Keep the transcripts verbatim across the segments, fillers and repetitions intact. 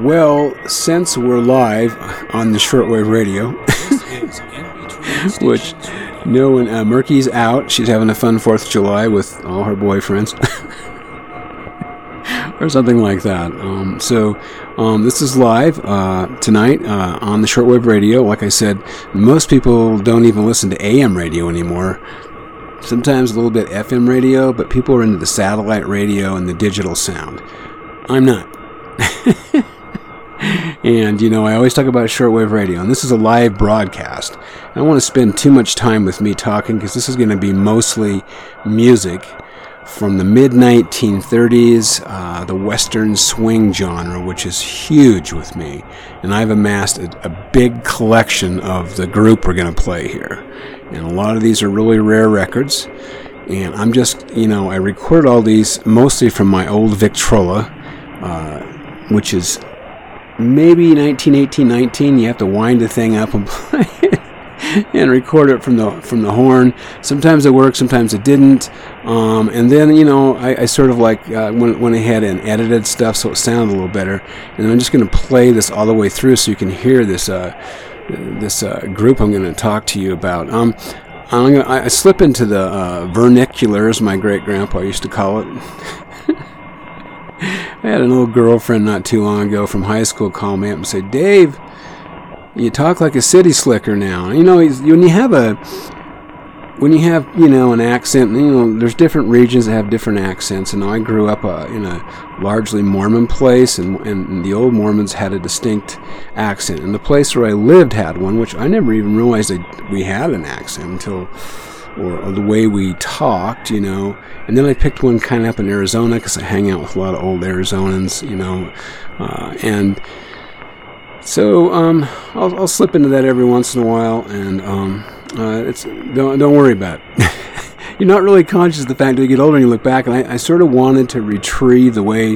Well, since we're live on the shortwave radio, which no one, uh, Murky's out. She's having a fun fourth of July with all her boyfriends. Or something like that. Um, so um, this is live uh, tonight uh, on the shortwave radio. Like I said, most people don't even listen to A M radio anymore. Sometimes a little bit F M radio, but people are into the satellite radio and the digital sound. I'm not. And, you know, I always talk about shortwave radio, and this is a live broadcast. I don't want to spend too much time with me talking, because this is going to be mostly music from the mid nineteen thirties, uh, the Western swing genre, which is huge with me. And I've amassed a, a big collection of the group we're going to play here. And a lot of these are really rare records. And I'm just, you know, I recorded all these mostly from my old Victrola, uh, which is maybe nineteen eighteen nineteen. You have to wind the thing up and play it. And record it from the from the horn. Sometimes it worked, sometimes it didn't. Um, and then, you know, I, I sort of like uh, went, went ahead and edited stuff so it sounded a little better. And I'm just going to play this all the way through so you can hear this uh, this uh, group I'm going to talk to you about. Um, I'm gonna, I slip into the uh, vernacular, as my great-grandpa used to call it. I had an old girlfriend not too long ago from high school call me up and say, "Dave, you talk like a city slicker now." You know, when you have a, when you have, you know, an accent, you know, there's different regions that have different accents. And I grew up uh, in a largely Mormon place, and, and the old Mormons had a distinct accent. And the place where I lived had one, which I never even realized that we had an accent until, or, or the way we talked, you know. And then I picked one kind of up in Arizona because I hang out with a lot of old Arizonans, you know, uh, and... So um, I'll, I'll slip into that every once in a while, and um, uh, it's don't don't worry about it. You're not really conscious of the fact that you get older and you look back, and I, I sort of wanted to retrieve the way,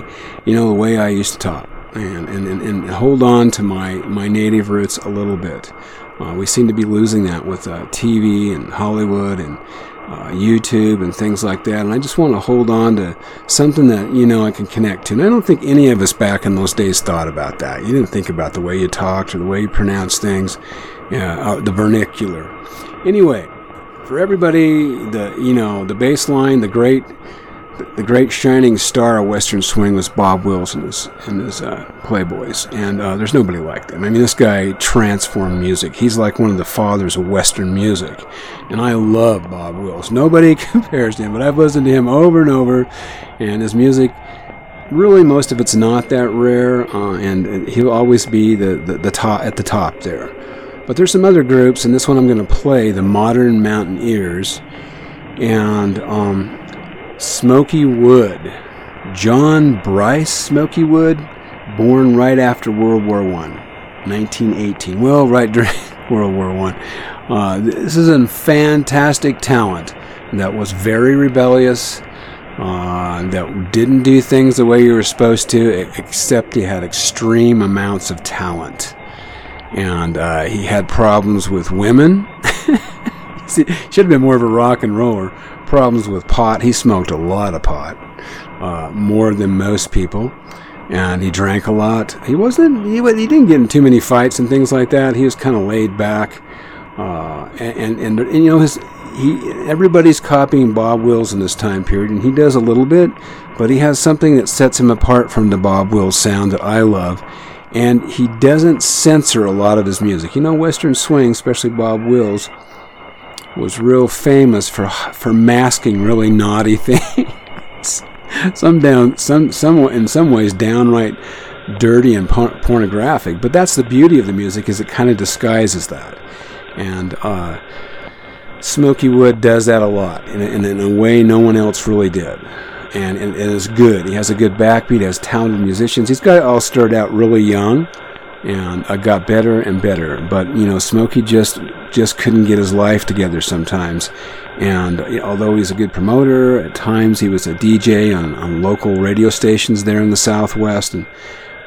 you know, the way I used to talk, and and, and, and hold on to my, my native roots a little bit. Uh, we seem to be losing that with uh, T V and Hollywood and uh, YouTube and things like that, and I just want to hold on to something that, you know, I can connect to. And I don't think any of us back in those days thought about that. You didn't think about the way you talked or the way you pronounced things, uh, uh, the vernacular. Anyway, for everybody, the you know the bass line, the great, the great shining star of Western swing was Bob Wills and his, and his uh, Playboys. And uh, there's nobody like them. I mean, this guy transformed music. He's like one of the fathers of Western music. And I love Bob Wills. Nobody compares to him, but I've listened to him over and over. And his music, really, most of it's not that rare. Uh, and, and he'll always be the, the, the top, at the top there. But there's some other groups, and this one I'm going to play, the Modern Mountaineers. And... um Smokey Wood, John Bryce Smokey Wood, born right after World War One, nineteen eighteen. Well, right during World War One. Uh, this is a fantastic talent that was very rebellious, uh, that didn't do things the way you were supposed to, except he had extreme amounts of talent, and uh, he had problems with women. See, should have been more of a rock and roller. Problems with pot. He smoked a lot of pot, uh, more than most people, and he drank a lot. He wasn't. He, he didn't get in too many fights and things like that. He was kind of laid back, uh, and, and, and and you know his. He everybody's copying Bob Wills in this time period, and he does a little bit, but he has something that sets him apart from the Bob Wills sound that I love. And he doesn't censor a lot of his music. You know, Western swing, especially Bob Wills, was real famous for for masking really naughty things. some down, some some in some ways downright dirty and por- pornographic. But that's the beauty of the music, is it kind of disguises that. And uh, Smokey Wood does that a lot, in a, in, in a way no one else really did. And and, and it's good. He has a good backbeat. He has talented musicians. He's got it all started out really young. And I got better and better, but you know, Smokey just just couldn't get his life together sometimes. And you know, although he's a good promoter, at times he was a D J on, on local radio stations there in the Southwest, and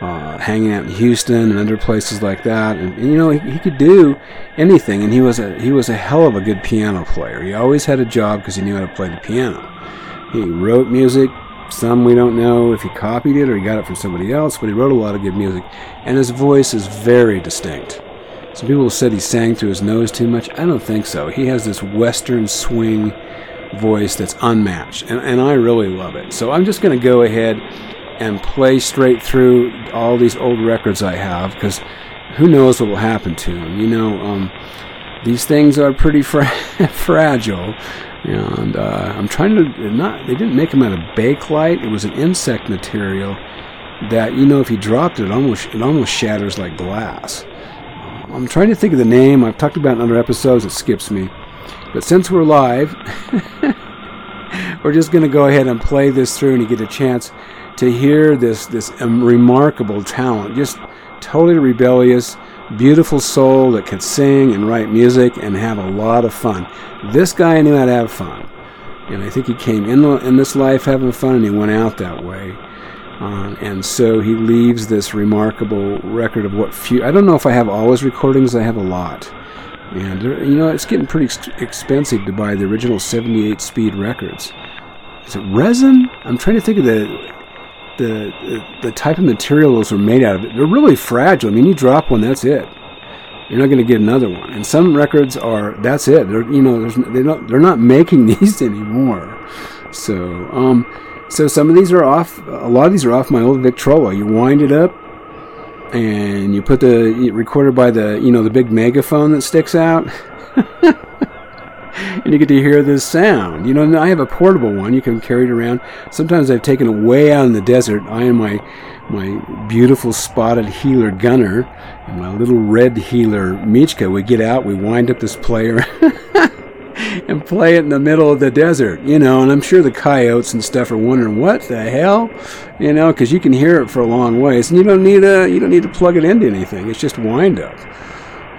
uh, hanging out in Houston and other places like that. And, and you know, he, he could do anything. And he was a he was a hell of a good piano player. He always had a job because he knew how to play the piano. He wrote music. Some we don't know if he copied it or he got it from somebody else, but he wrote a lot of good music, and his voice is very distinct. Some people said he sang through his nose too much. I don't think so. He has this western swing voice that's unmatched, and, and I really love it. So I'm just going to go ahead and play straight through all these old records I have, because who knows what will happen to them. You know, um, these things are pretty fra- fragile. And uh, I'm trying to not, they didn't make them out of bakelite. It was an insect material that, you know, if you dropped it, it almost, it almost shatters like glass. Um, I'm trying to think of the name. I've talked about it in other episodes. It skips me. But since we're live, we're just going to go ahead and play this through, and you get a chance to hear this, this um, remarkable talent. Just totally rebellious, beautiful soul that could sing and write music and have a lot of fun. This guy knew how to have fun, and I think he came in the, in this life having fun, and he went out that way. Um, and so he leaves this remarkable record of what few. I don't know if I have all his recordings. I have a lot, and you know it's getting pretty ex- expensive to buy the original seventy-eight speed records. Is it resin? I'm trying to think of the. The, the type of material those were made out of. They're really fragile. I mean, you drop one, that's it. You're not going to get another one. And some records are, that's it. They're, you know, they're not, they're not making these anymore. So, um, so some of these are off. A lot of these are off my old Victrola. You wind it up, and you put the recorder by the, you know, the big megaphone that sticks out. And you get to hear this sound. You know, and I have a portable one. You can carry it around. Sometimes I've taken it way out in the desert. I and my my beautiful spotted healer Gunner and my little red healer Michka, we get out, we wind up this player and play it in the middle of the desert. You know, and I'm sure the coyotes and stuff are wondering, what the hell? You know, because you can hear it for a long ways. And you don't need a, you don't need to plug it into anything. It's just wind up.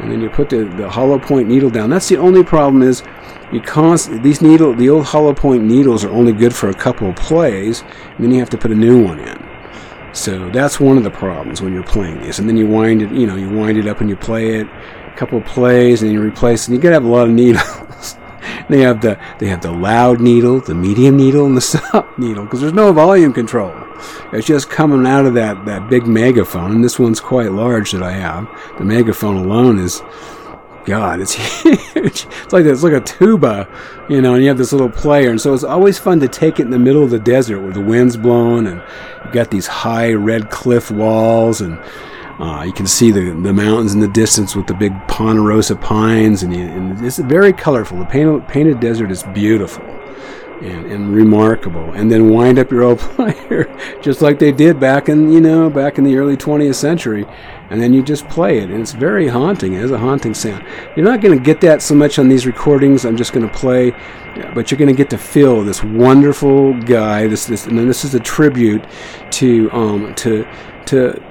And then you put the, the hollow point needle down. That's the only problem is you constantly, these needle, the old hollow point needles are only good for a couple of plays, and then you have to put a new one in. So that's one of the problems when you're playing these. And then you wind it, you know, you wind it up and you play it a couple of plays, and you replace it. You gotta have a lot of needles. They have the they have the loud needle, the medium needle, and the soft needle, because there's no volume control. It's just coming out of that, that big megaphone, and this one's quite large that I have. The megaphone alone is, God, it's huge. It's like it's like a tuba, you know, and you have this little player, and so it's always fun to take it in the middle of the desert where the wind's blowing, and you've got these high red cliff walls, and Uh, you can see the the mountains in the distance with the big Ponderosa pines, and, you, and it's very colorful. The painted, painted desert is beautiful and, and remarkable. And then wind up your old player, just like they did back in you know back in the early twentieth century, and then you just play it, and it's very haunting. It has a haunting sound. You're not going to get that so much on these recordings. I'm just going to play, but you're going to get to feel this wonderful guy. This this and this is a tribute to um to to. to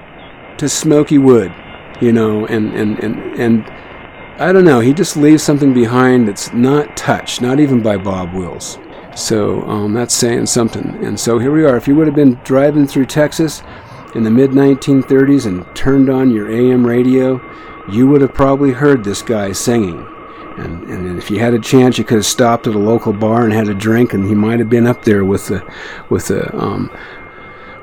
Smokey Wood, you know, and, and, and, and I don't know, he just leaves something behind that's not touched, not even by Bob Wills. So um, that's saying something. And so here we are. If you would have been driving through Texas in the mid nineteen thirties and turned on your A M radio, you would have probably heard this guy singing. And, and if you had a chance, you could have stopped at a local bar and had a drink, and he might have been up there with the, with the, um,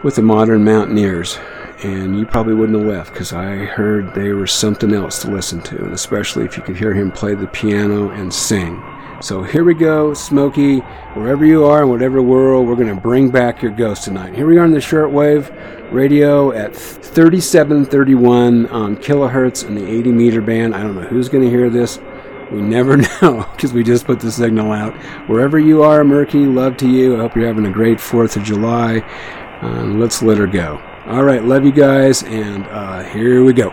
with the Modern Mountaineers. And you probably wouldn't have left, because I heard they were something else to listen to, and especially if you could hear him play the piano and sing. So here we go, Smokey, wherever you are in whatever world, we're going to bring back your ghost tonight. Here we are on the shortwave radio at thirty-seven thirty-one um, kilohertz in the eighty meter band. I don't know who's going to hear this. We never know, because we just put the signal out. Wherever you are, Murky, love to you. I hope you're having a great fourth of July. Uh, let's let her go. All right, love you guys, and uh, here we go.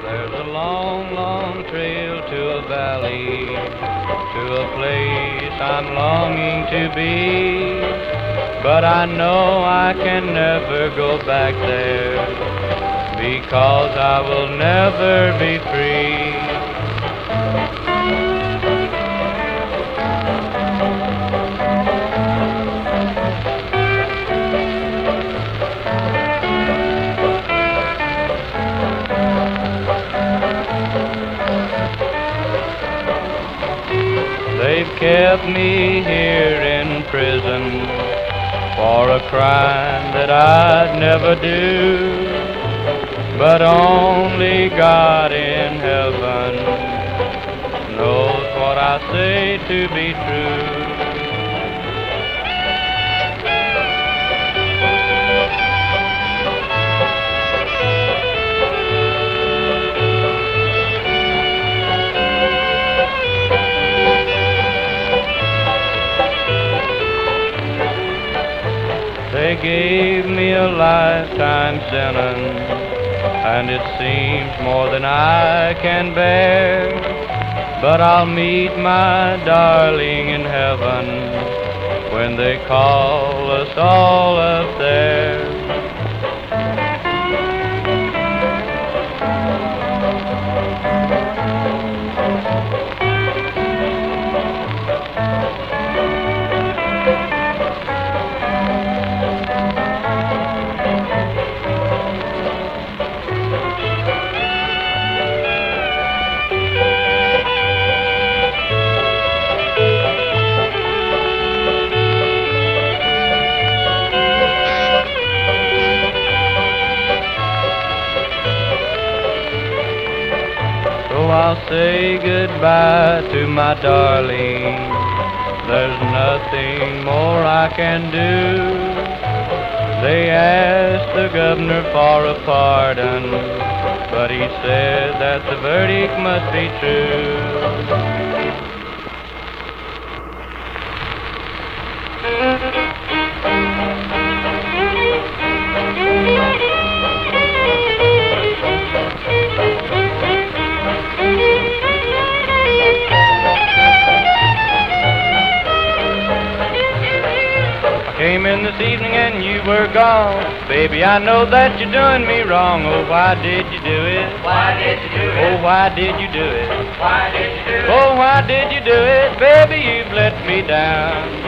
There's a long, long trail to a valley, to a place I'm longing to be, but I know I can never go back there, because I will never be free. kept me here in prison for a crime that I'd never do. But only God in heaven knows what I say to be true. They gave me a lifetime sentence, and it seems more than I can bear. But I'll meet my darling in heaven when they call us all up there. I'll say goodbye to my darling. There's nothing more I can do. They asked the governor for a pardon, but he said that the verdict must be true. Came in this evening and you were gone. Baby, I know that you're doing me wrong. Oh, why did you do it? Why did you do it? Oh, why did you do it? Why did you do it? Oh, why did you do it? Baby, you've let me down.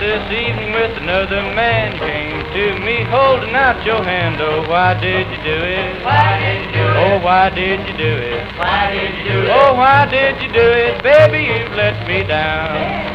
This evening with another man, came to me holding out your hand. Oh, why did you do it? Why did you do it? Oh, why did you do it? Why did you do it? Oh, why did you do it? Baby, you've let me down.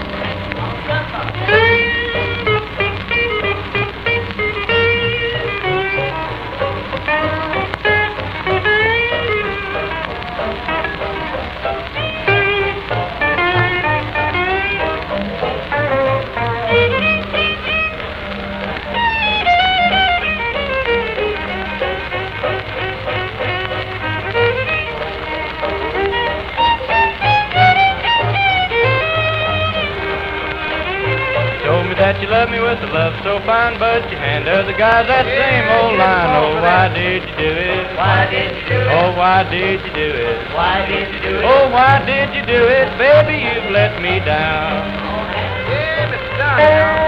That you love me with a love so fine, but you hand other guys that same old line. Oh, why did you do it? Why did you do it? Oh, why did you do it? Why did you do it? Oh, why did you do it? Baby, you've let me down. Yeah, it's done now.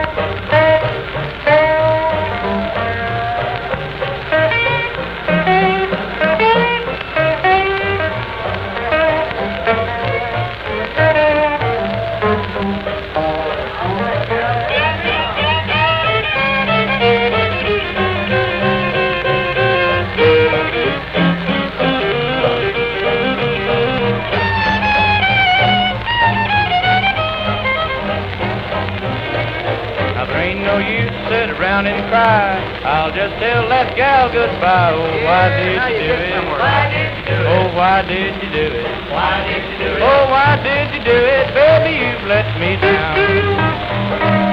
And cry, I'll just tell that gal goodbye. Oh, why did you do it? Oh, why did you do it? Why did you do it? Oh, why did you do it? Baby, you've let me down.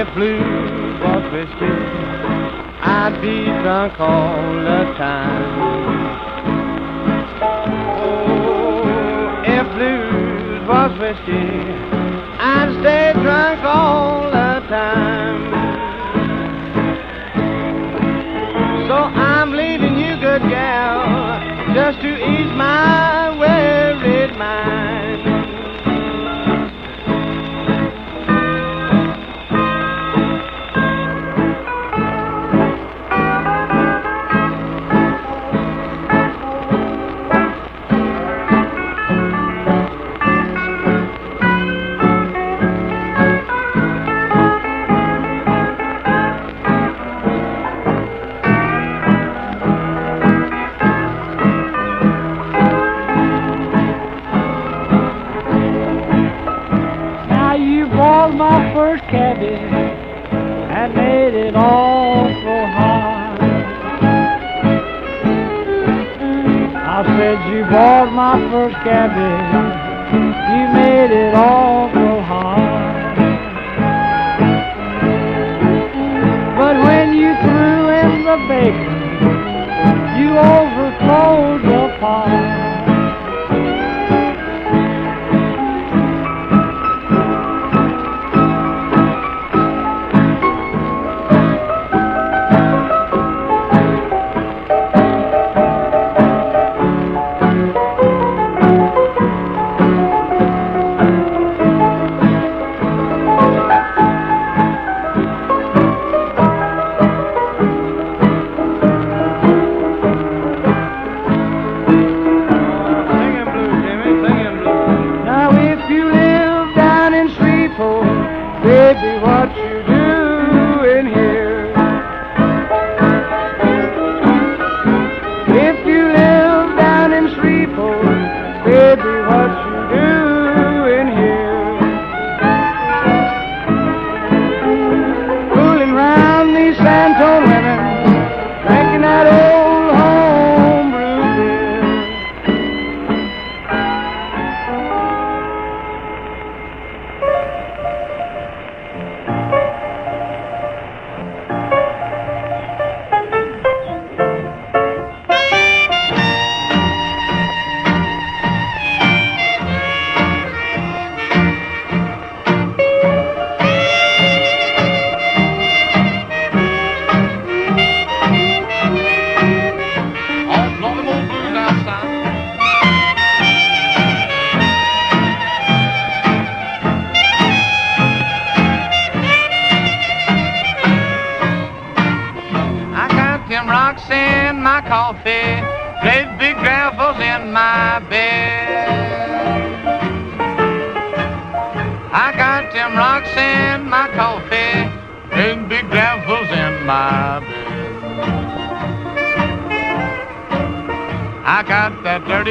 if blue was whiskey, I'd be drunk all the time. Oh, if blues was whiskey, I'd stay drunk all the time. So I'm leaving you, good gal, just to ease my wearied mind. And made it awful hard. I said you bought my first cabbage, you made it awful hard. But when you threw in the bacon, you overflowed the pot.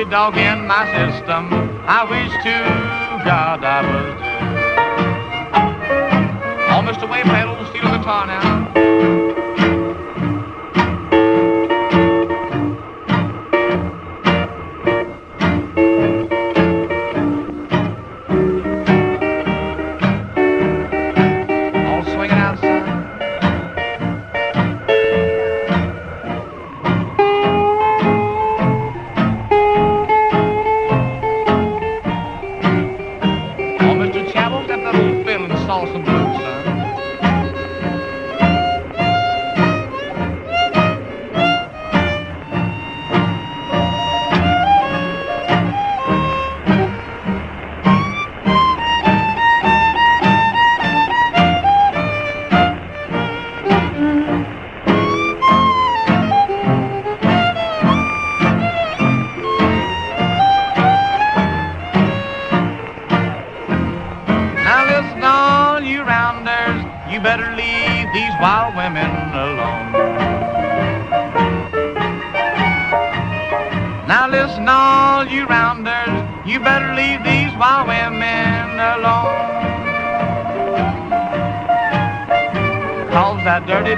Dog in my system, I wish to God I was dead. Oh, Mister Wave pedal, steal the guitar now.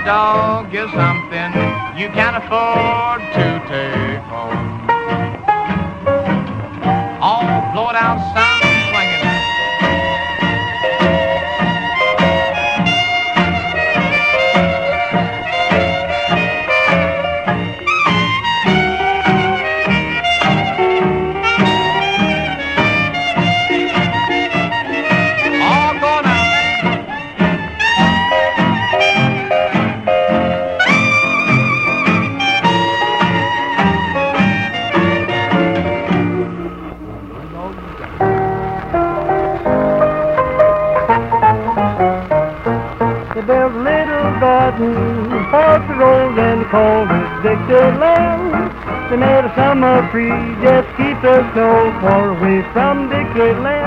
Dog is something you can't afford to take home. Oh, blow it out, son, swing it. to build a little garden off the road and call it Victrola. They made a summer free just keep the snow far away from Victrola.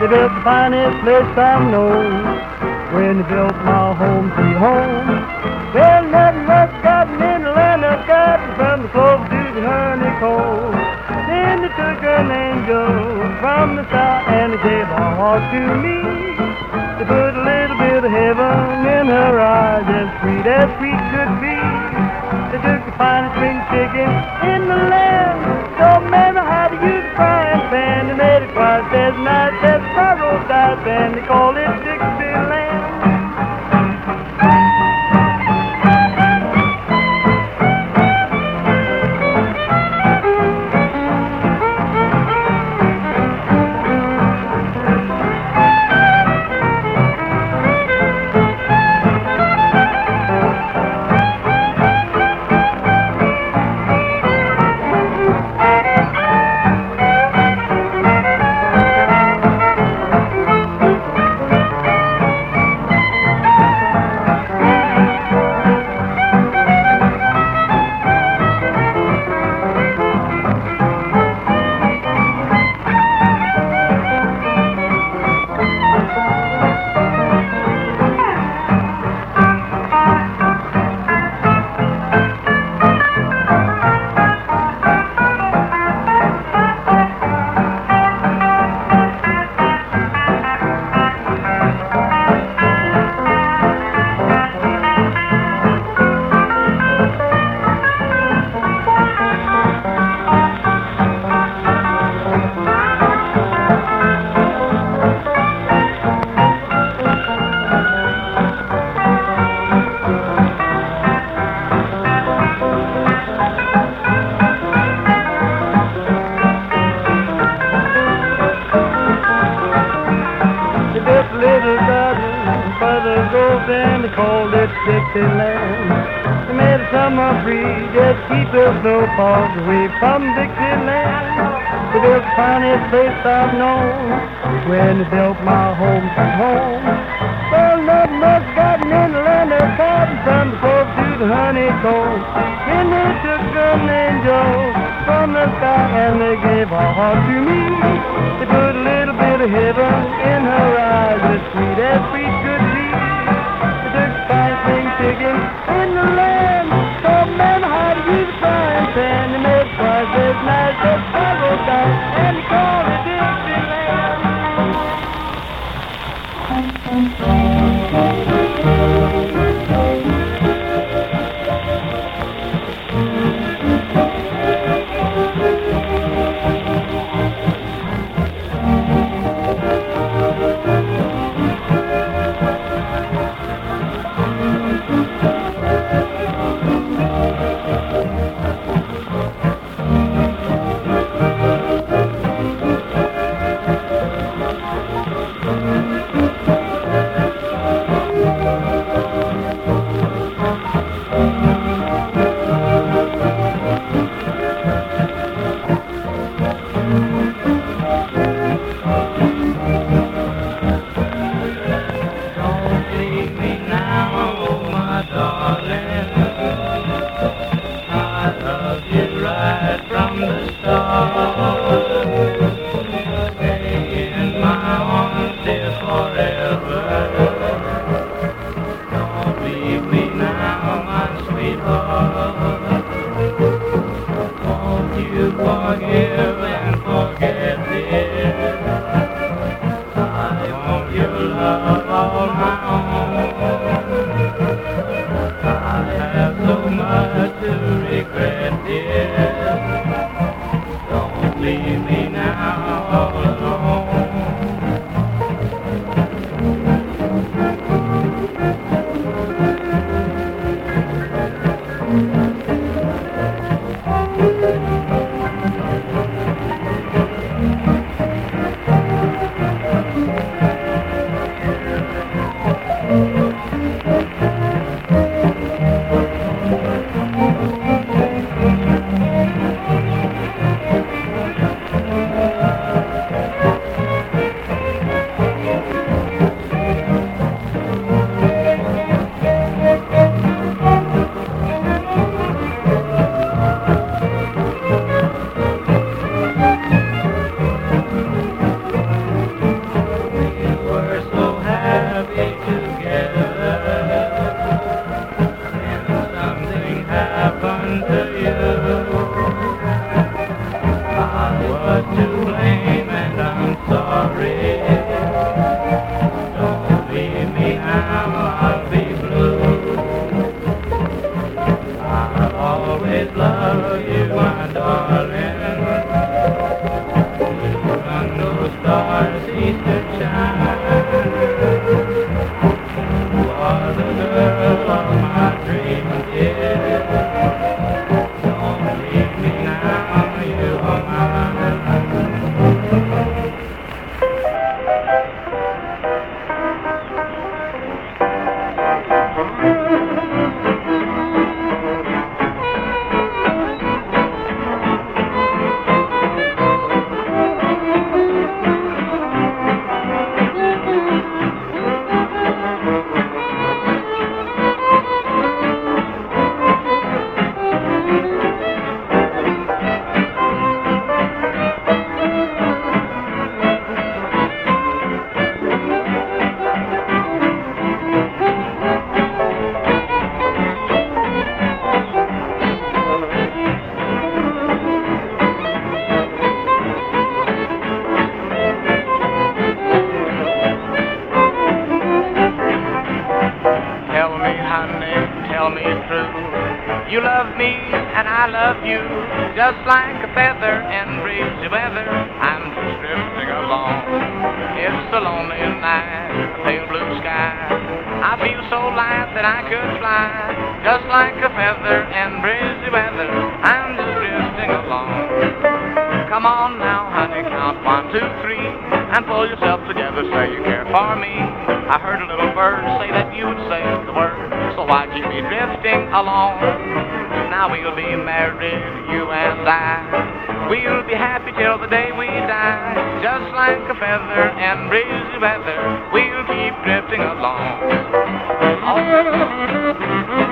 They built the finest place I know when they built my home sweet home. Well, nothing but gotten in the land of gotten from the clove to the honeycomb. Then they took an angel from the sky and they gave her heart to me. They put a little bit of heaven in her eyes, as sweet as sweet could be. They took the finest spring chicken in the land, don't remember how to use a frying pan. They made it twice as nice as furrow dice, and they call it Dixieland. You love me and I love you, just like a feather in breezy weather. I'm just drifting along. It's a lonely night, a pale blue sky. I feel so light that I could fly, just like a feather in breezy weather. I'm just drifting along. Come on now, honey, count one, two, three, and pull yourself together, say you care for me. I heard a little bird say that you would say the word, so why'd you be drifting along? Now we'll be married, you and I. We'll be happy till the day we die, just like a feather in breezy weather. We'll keep drifting along. Oh.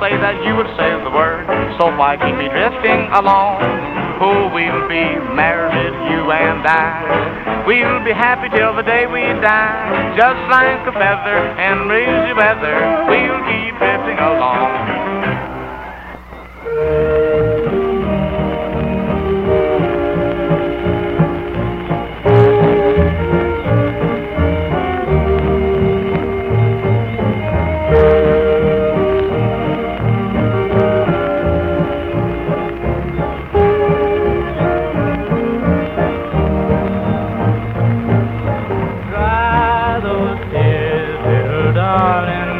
Say that you would say the word, so why keep me drifting along? Oh, we'll be married, you and I. We'll be happy till the day we die, just like a feather in breezy weather. We'll keep drifting along. Darling,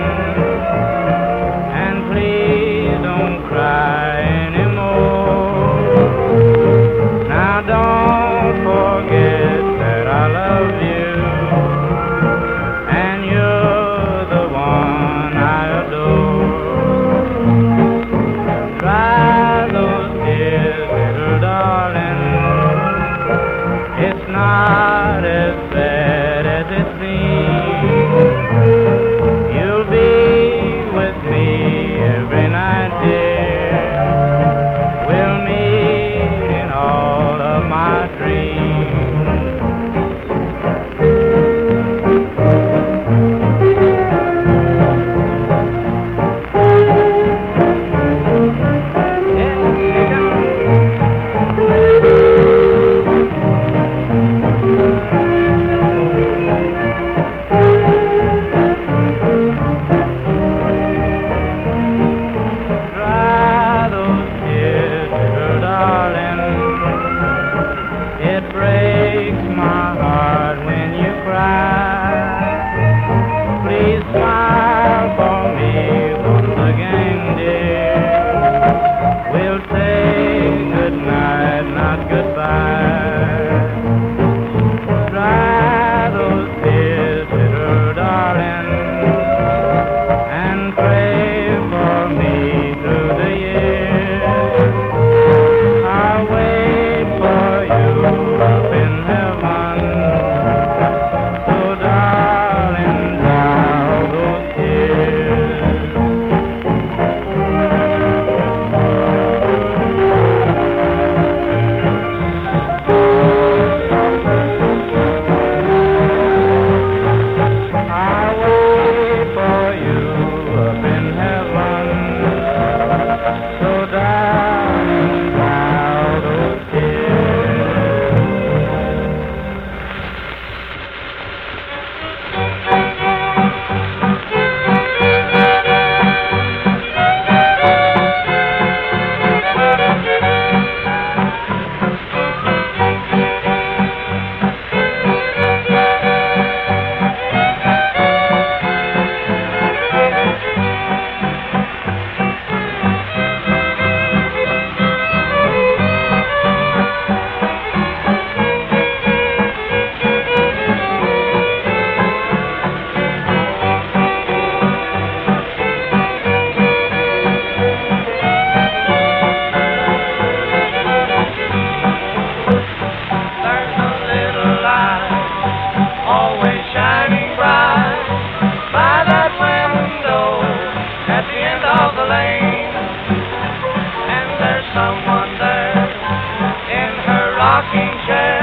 teacher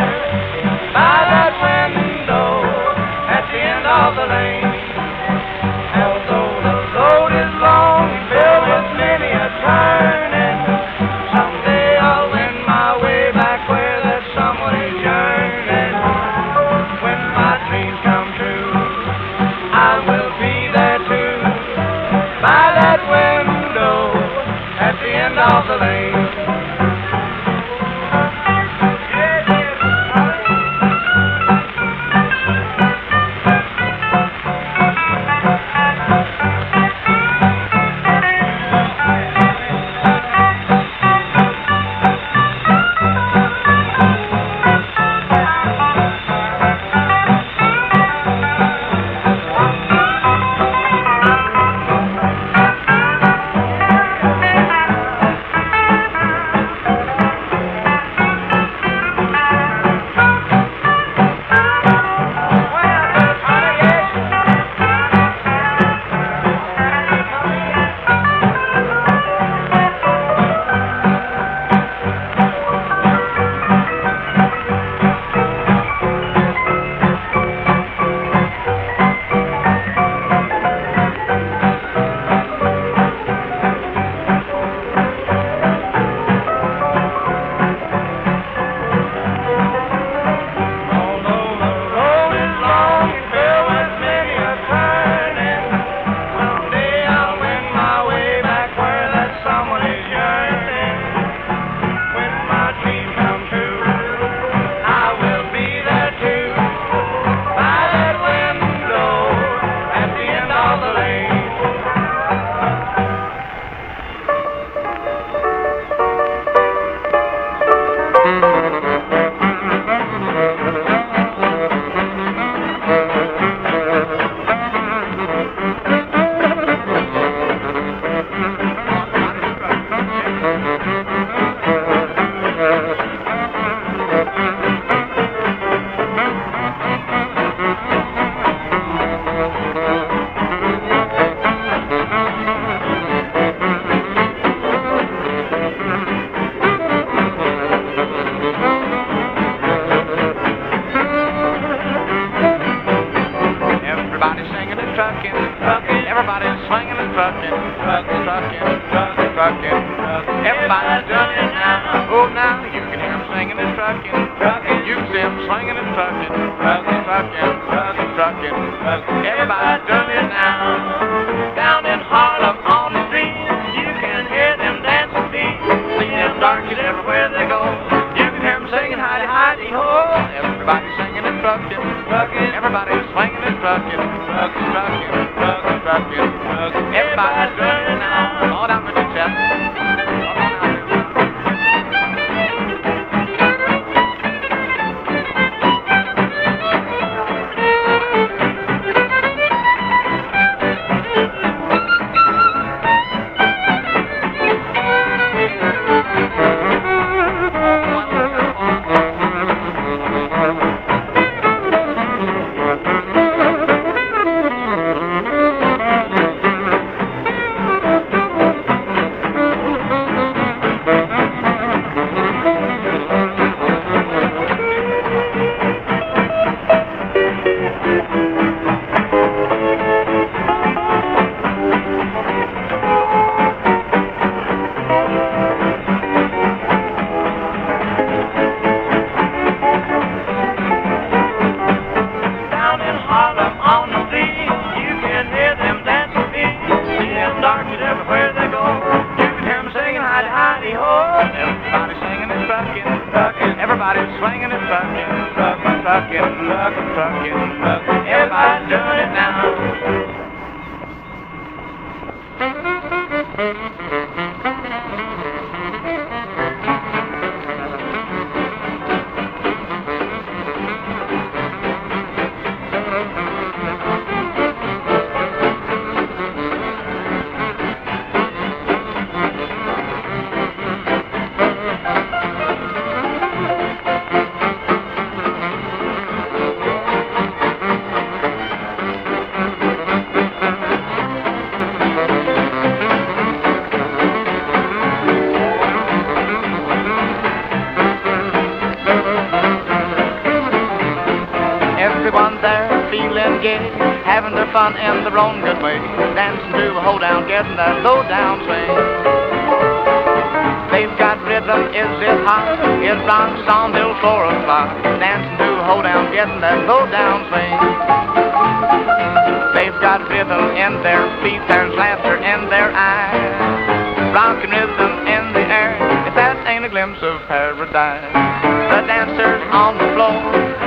by that window at the end of the lane. And though the road is long and filled with many a turning, someday I'll win my way back where that someone is yearning. When my dreams come true, I will be there too, by that window at the end of the lane. Thank you. having their fun in their own good way, dancing to a hoedown, getting that low-down swing. They've got rhythm, is it hot? It rocks on till four o'clock, dancing to a hoedown, getting that low-down swing. They've got rhythm in their feet, there's laughter in their eyes, rockin' rhythm in the air, if that ain't a glimpse of paradise. The dancers on the floor,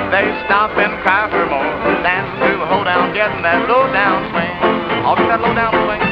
they stop and cry for more, dance to a hoedown, getting that low-down swing. All that low-down swing.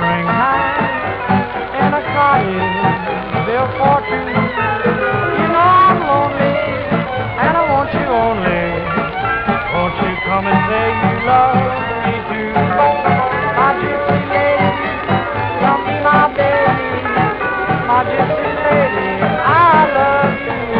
wandering high in a cottage built for two. You know I'm lonely, and I want you only. Won't you come and say you love me too? My gypsy lady, come be my baby. My gypsy lady, I love you.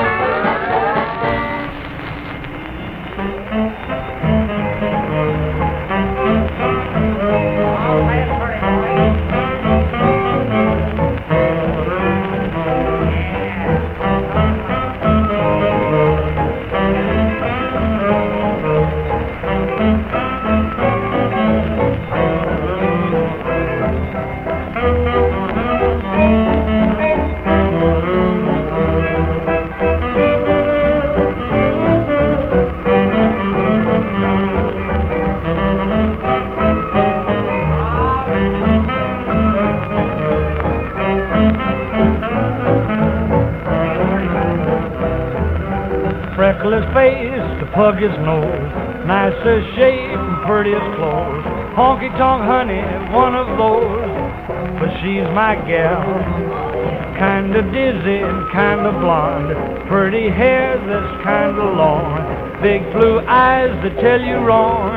Freckles face, the puggiest nose, nicest shape and prettiest clothes. Honky-tonk honey, one of those, but she's my gal. Kinda dizzy and kinda blonde, pretty hair that's kinda long, big blue eyes that tell you wrong,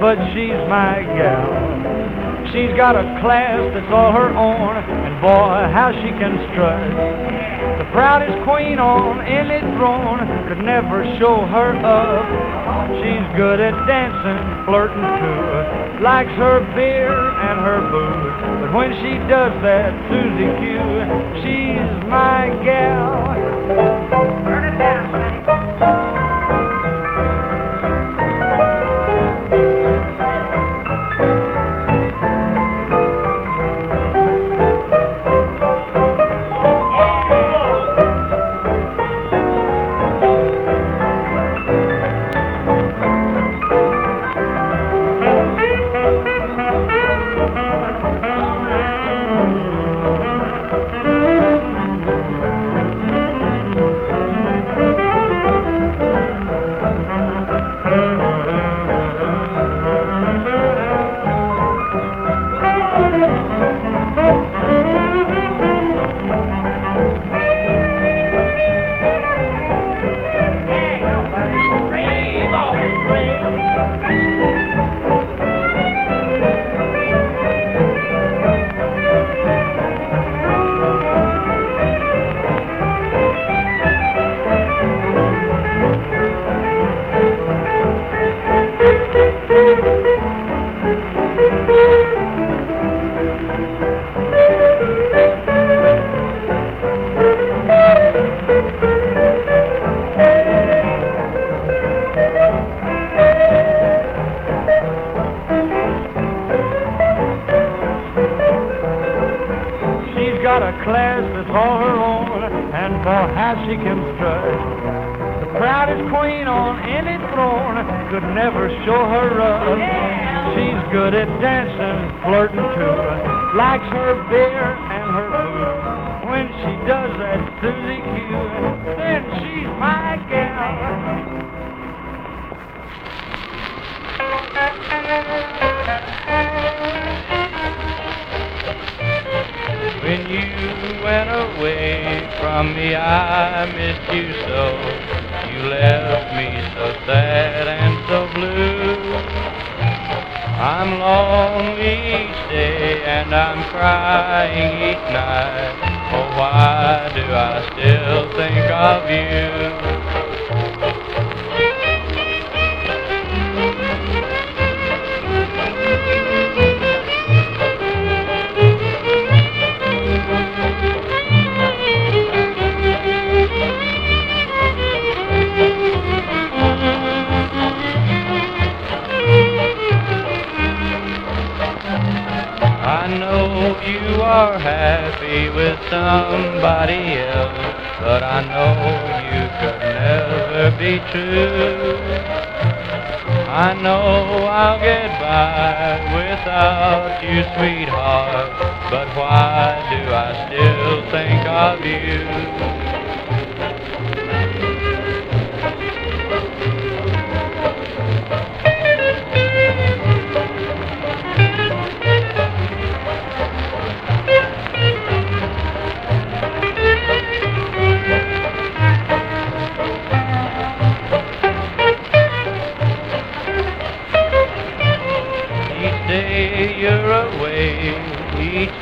but she's my gal. She's got a class that's all her own, and boy, how she can strut. The proudest queen on any throne could never show her up. She's good at dancing, flirting too, likes her beer and her booze. But when she does that, Susie Q, she's my gal. Burn it down, honey.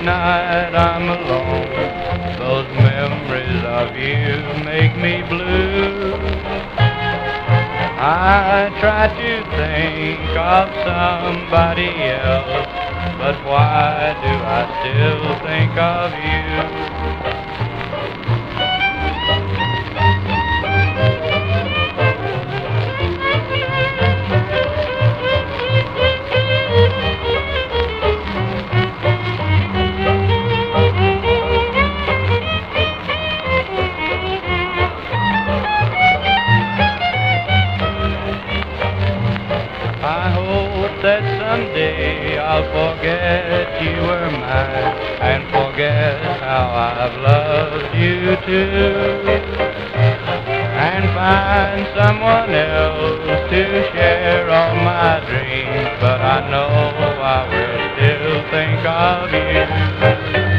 night I'm alone. Those memories of you make me blue. I try to think of somebody else, but why do I still think of you? Someday I'll forget you were mine and forget how I've loved you too, and find someone else to share all my dreams, but I know I will still think of you.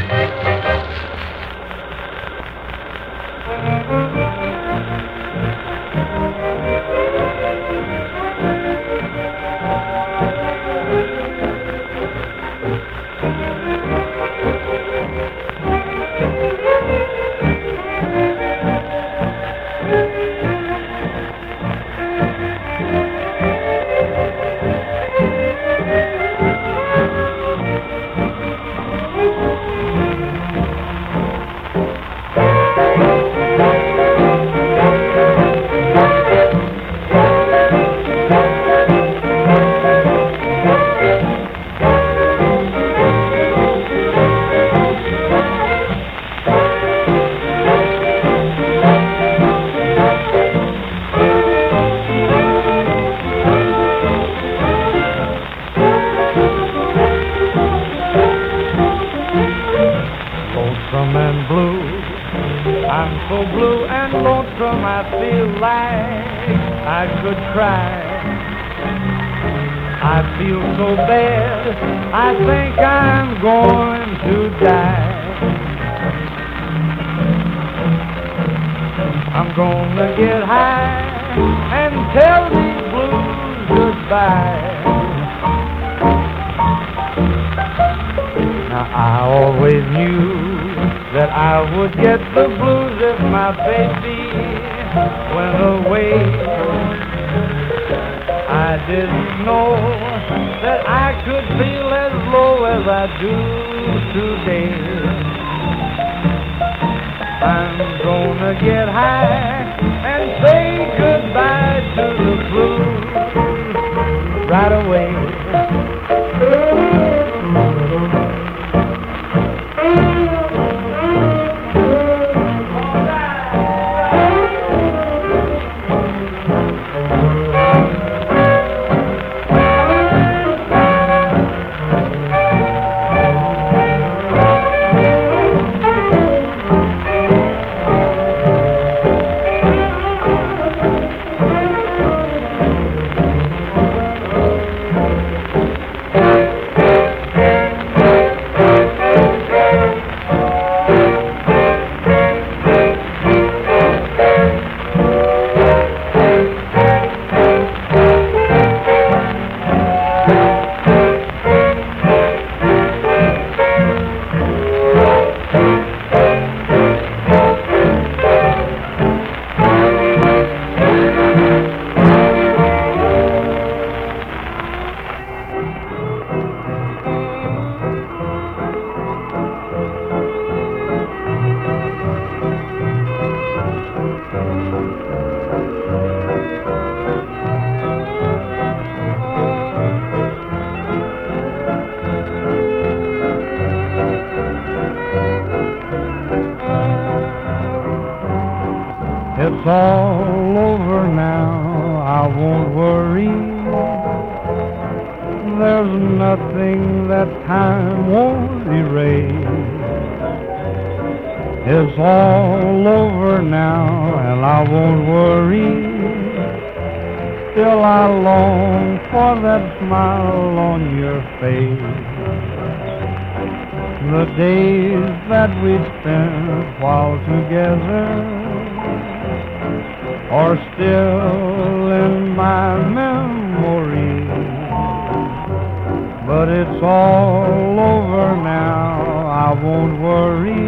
I won't worry.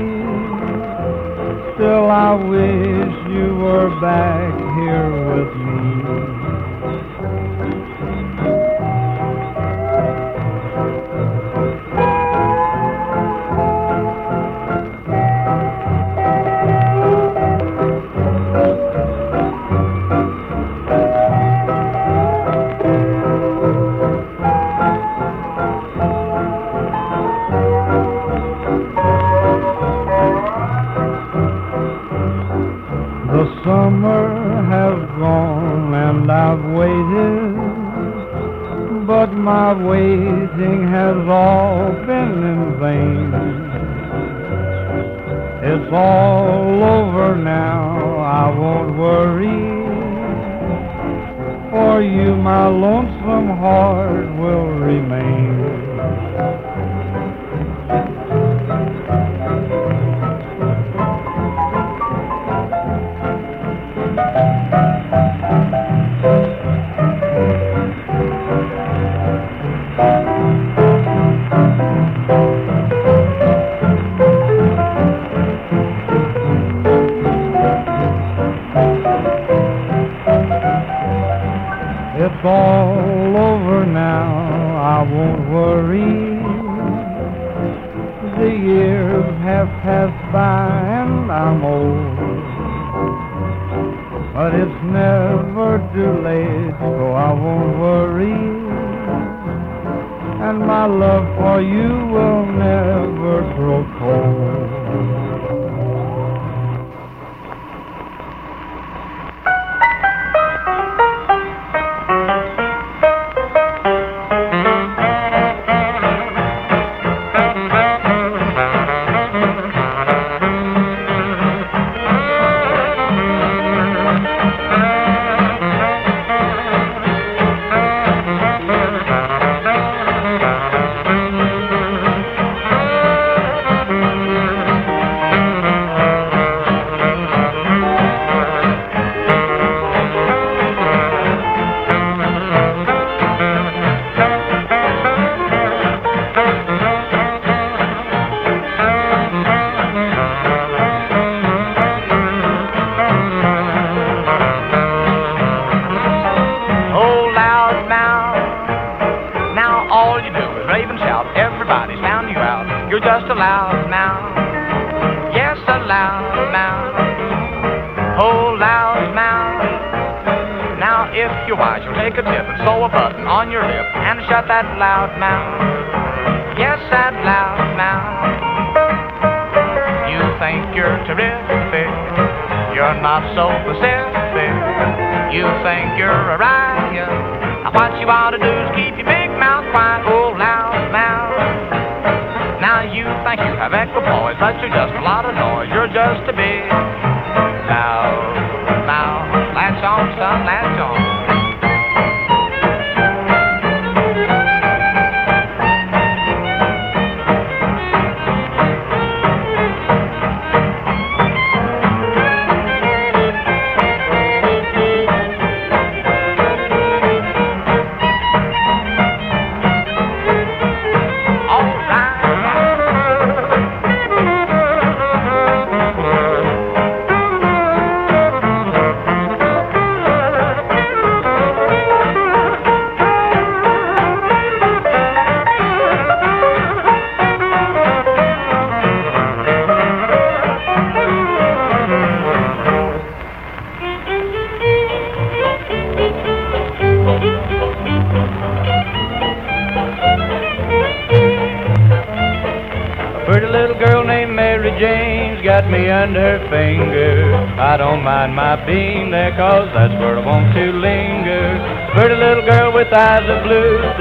Still I wish you were back here with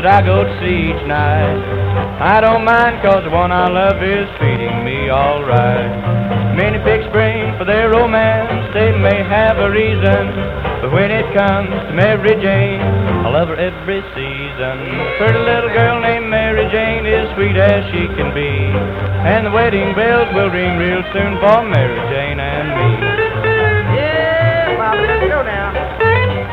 I go to see each night. I don't mind, cause the one I love is feeding me alright. Many pigs spring for their romance, they may have a reason, but when it comes to Mary Jane, I love her every season. A pretty little girl named Mary Jane is sweet as she can be, and the wedding bells will ring real soon for Mary Jane and me. Yeah, Bobby, let's go now. Thank you.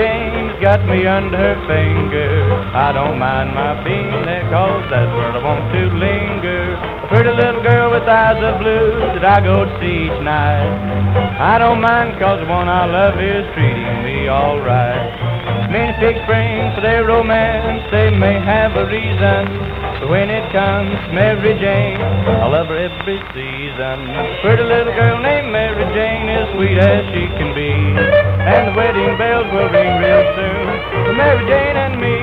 Jane's got me under her finger. I don't mind my being there, cause that's where I want to linger. A pretty little girl with eyes of blue that I go to see each night. I don't mind, cause the one I love is treating me alright. Many pick springs for their romance, they may have a reason. So when it comes to Mary Jane, I love her every season. Pretty little girl named Mary Jane, as sweet as she can be. And the wedding bells will ring real soon for Mary Jane and me.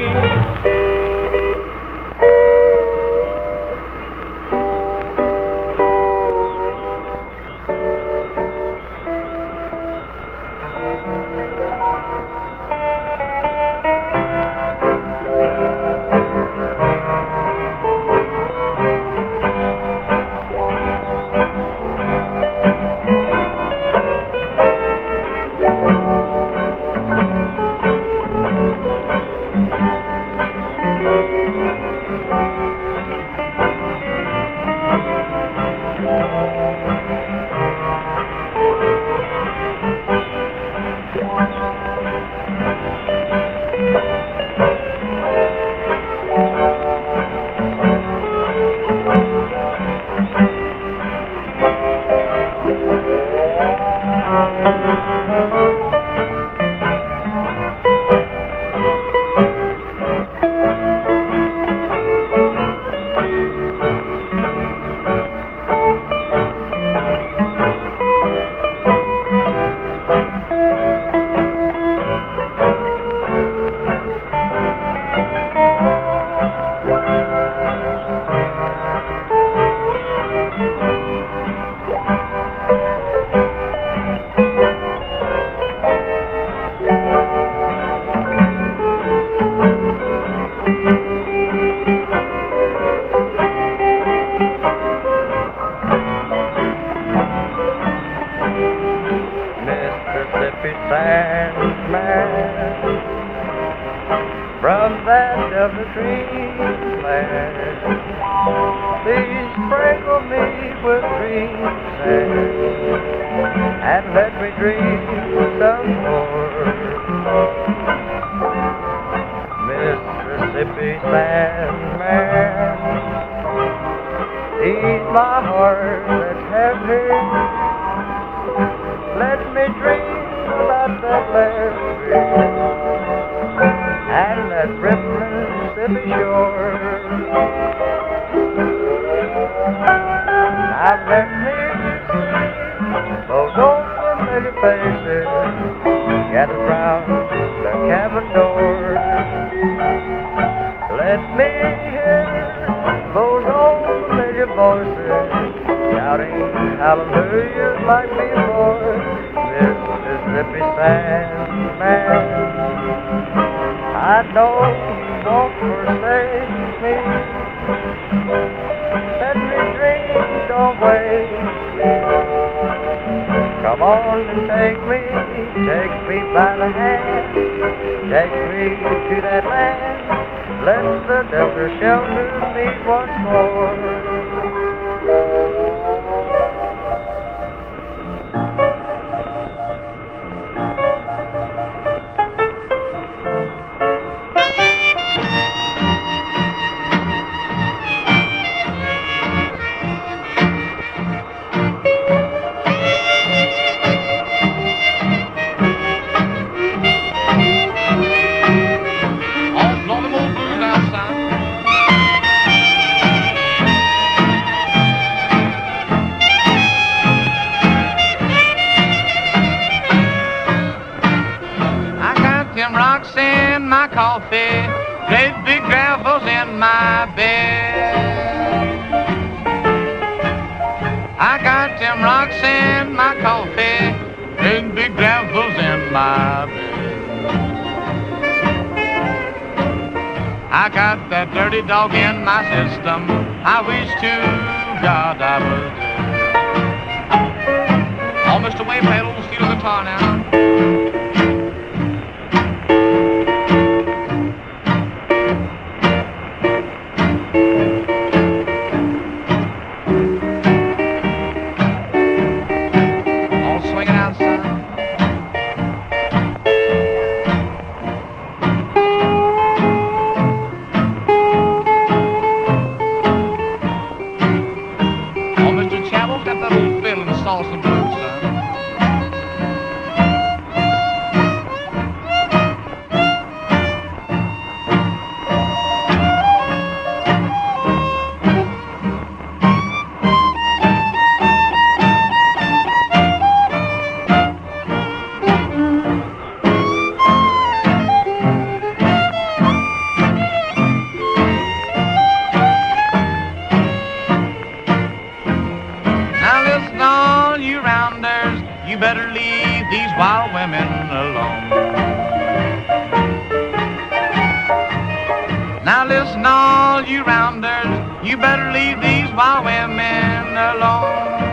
listen, all you rounders, you better leave these wild women alone.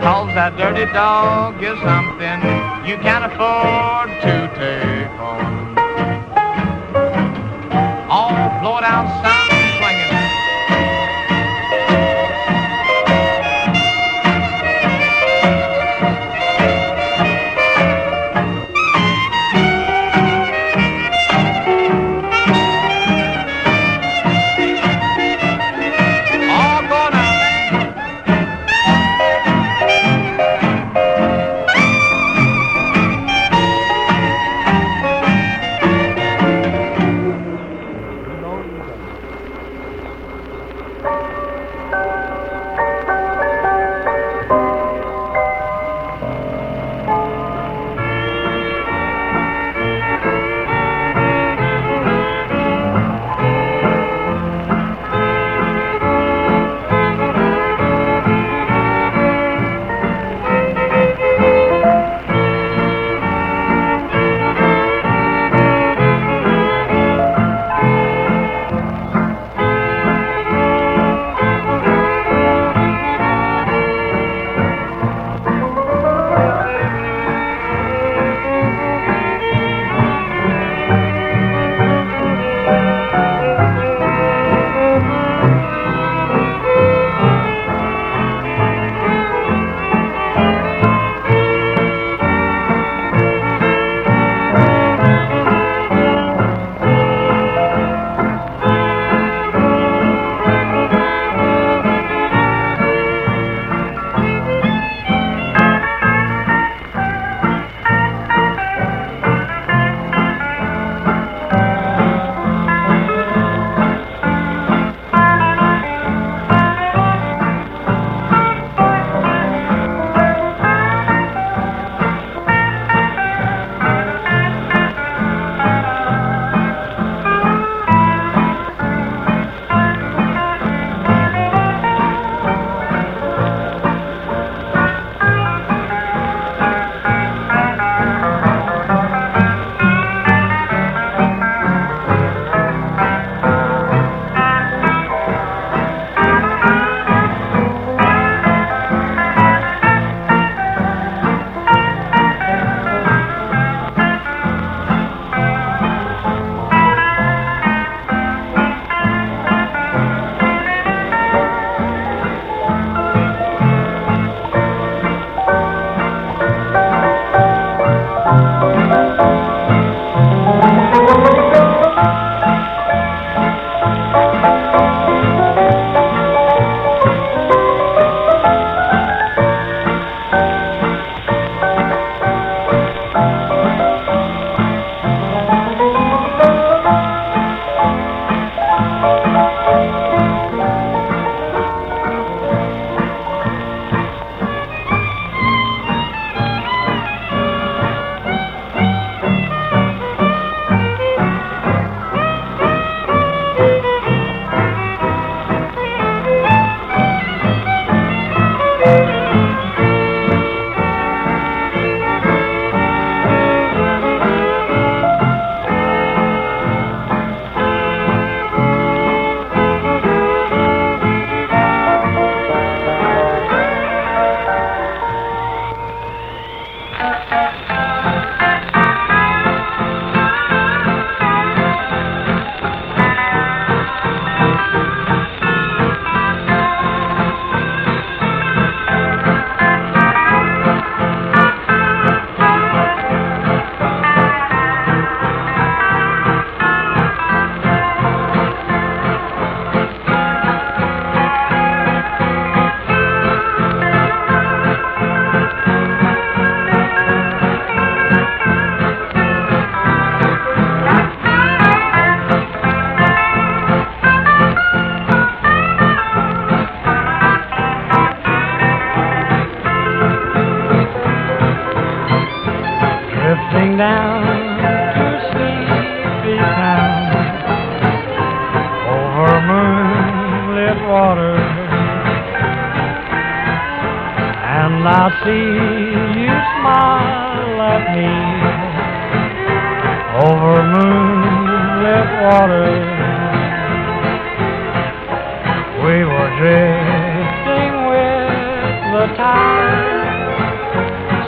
Cause that dirty dog is something you can't afford to take home. Oh, blow it out, son. See you smile at me over moon. water. We were drifting with the tide,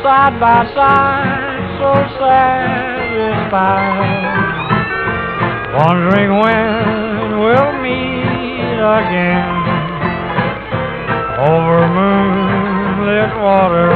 side by side, so satisfied, wondering when we'll meet again over moonlit water.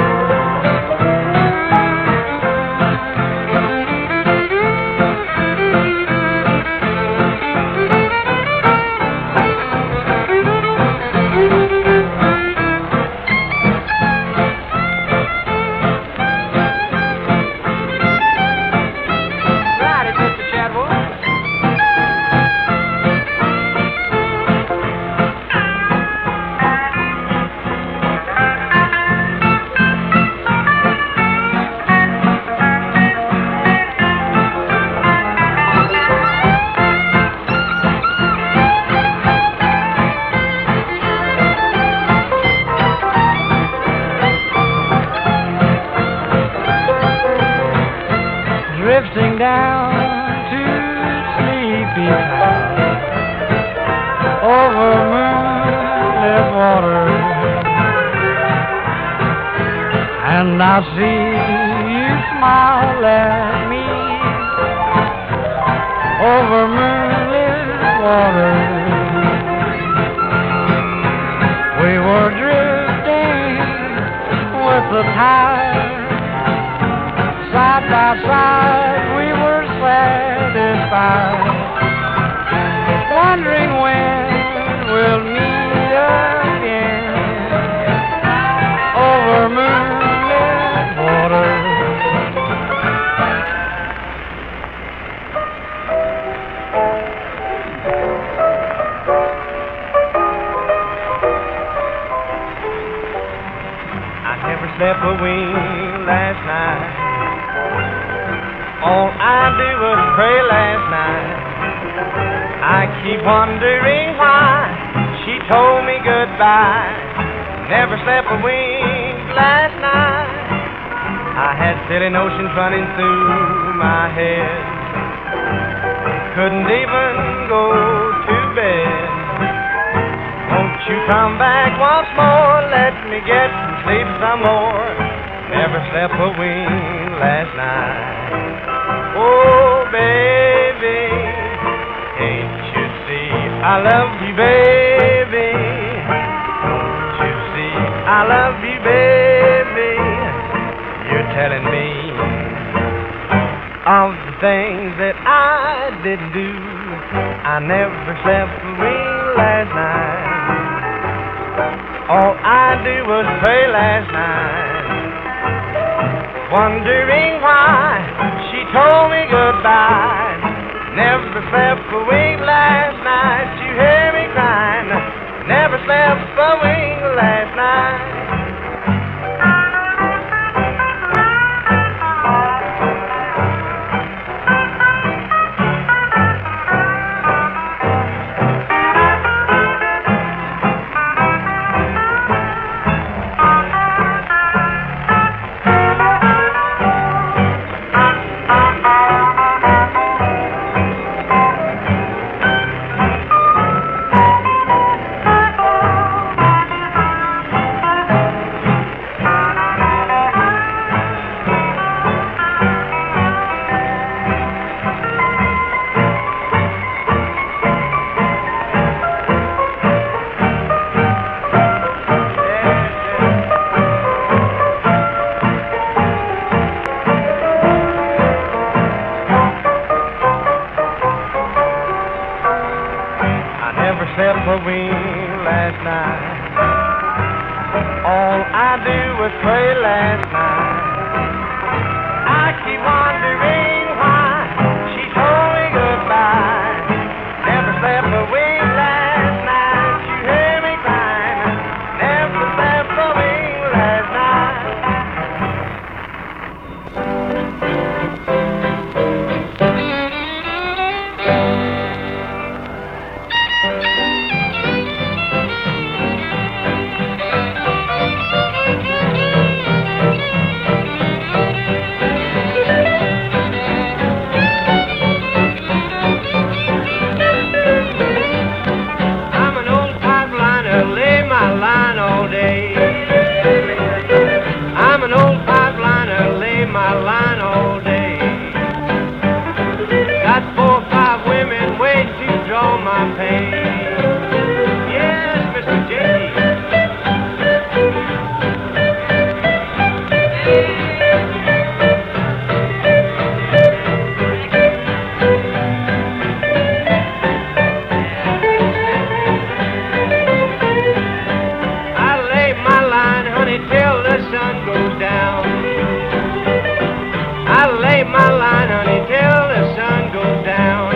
keep my line, honey, till the sun goes down.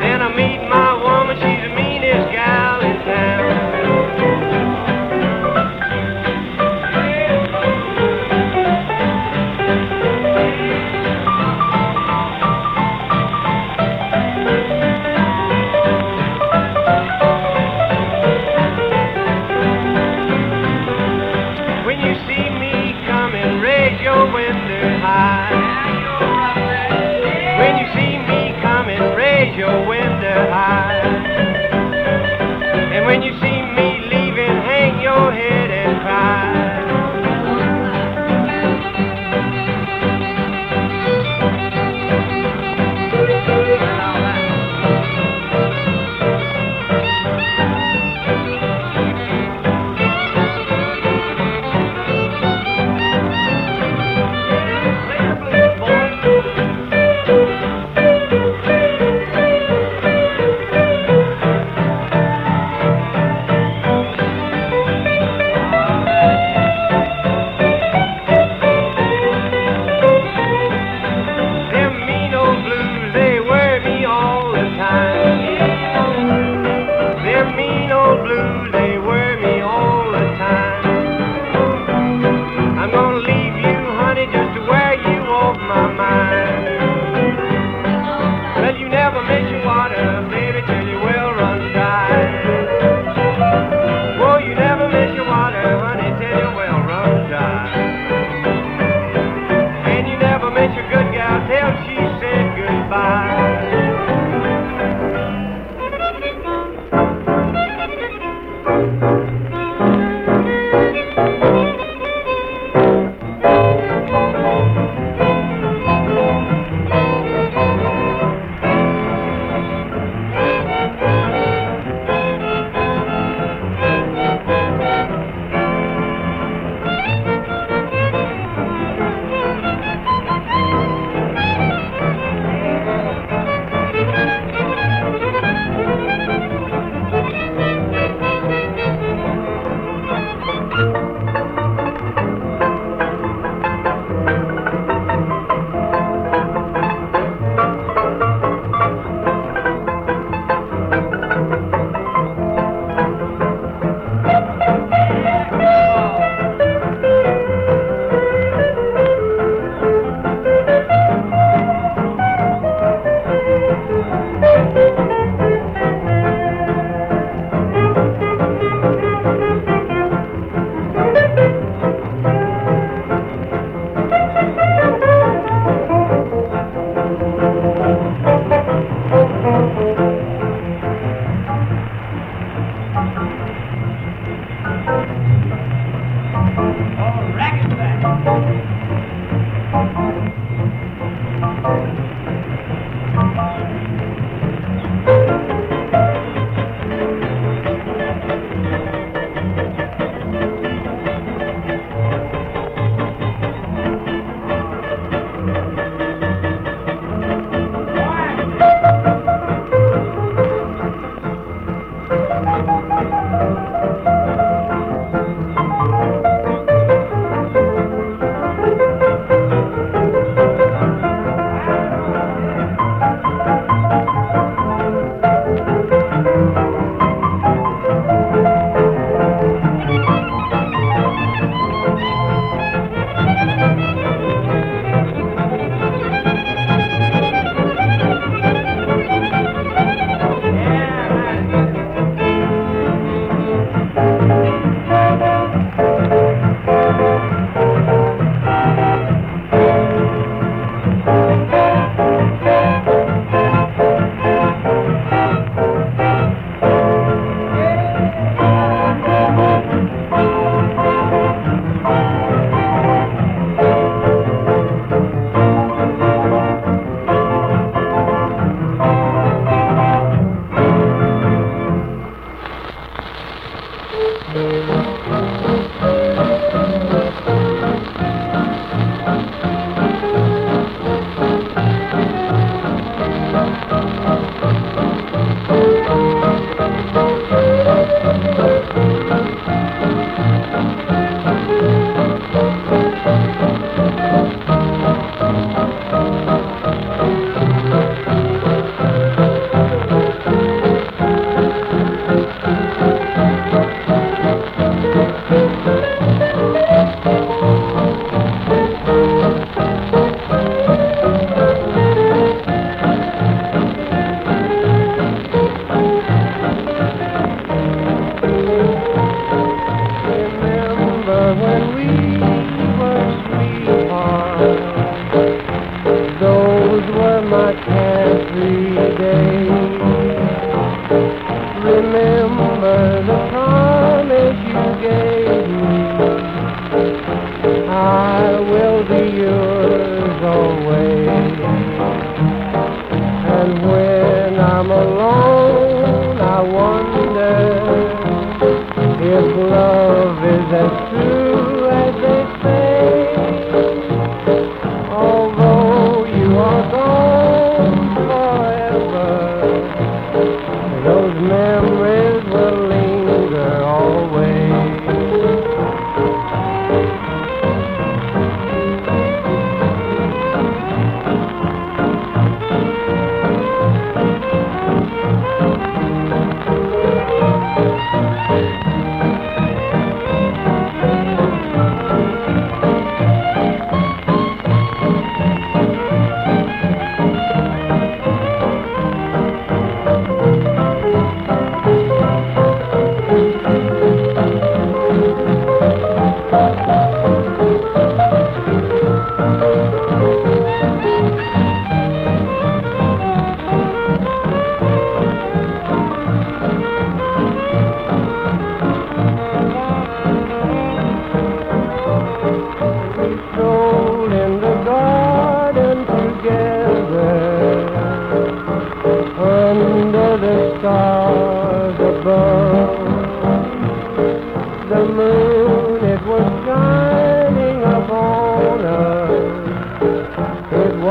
Then I meet my woman, she's the meanest gal in town. When you see me coming, raise your window high.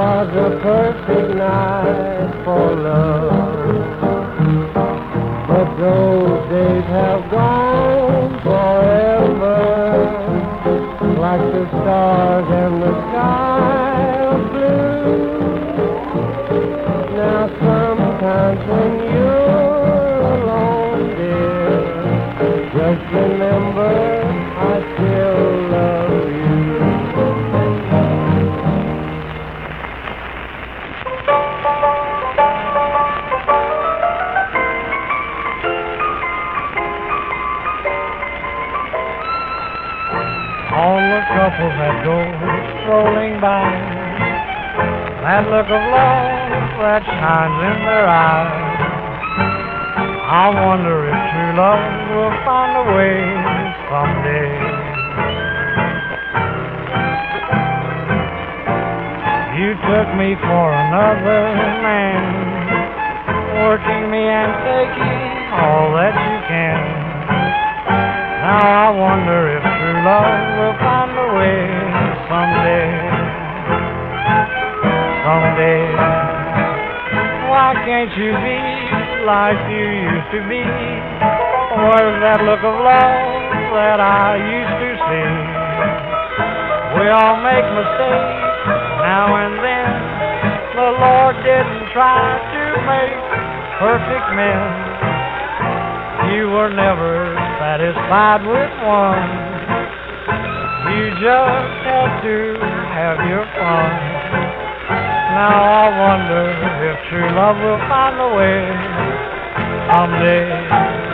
was a perfect night for love, but those days have gone forever, like the stars and the sky of blue. Now sometimes when you're alone, dear, just remember I still love you. Couples that go strolling by, that look of love that shines in their eyes. I wonder if true love will find a way someday. You took me for another man, working me and taking all that you can. Now I wonder if true love will find a way someday, someday. Why can't you be like you used to be? Where's that look of love that I used to see? We all make mistakes now and then. The Lord didn't try to make perfect men. You were never satisfied with one. You just had to have your fun. Now I wonder if true love will find a way someday.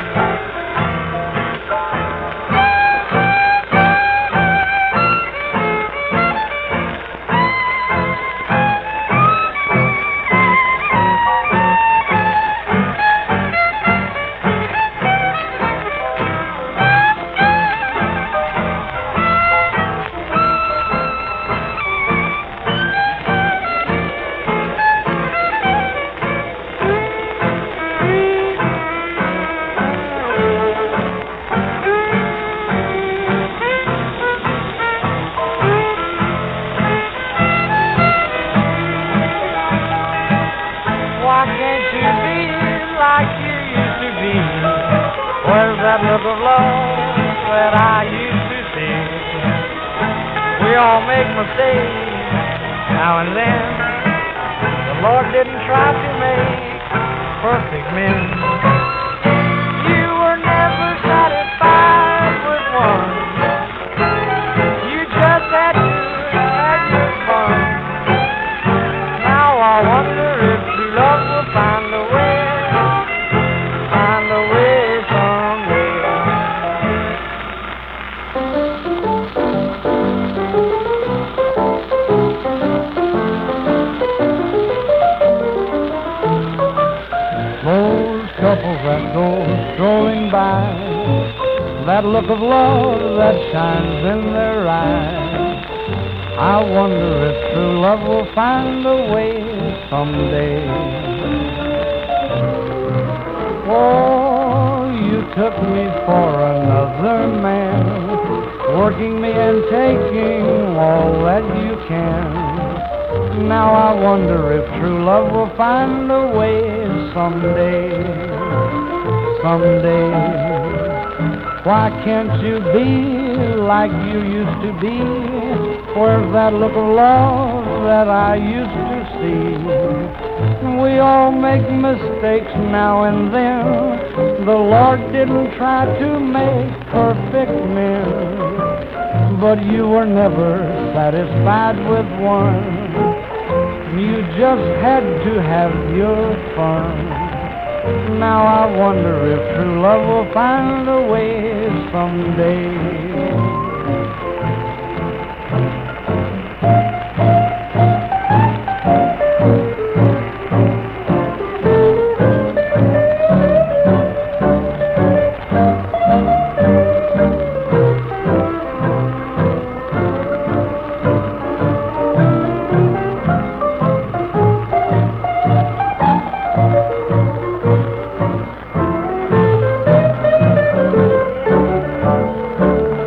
Can't you be like you used to be? Where's that look of love that I used to see? We all make mistakes now and then. The Lord didn't try to make perfect men. But you were never satisfied with one. You just had to have your fun. Now I wonder if true love will find a way someday.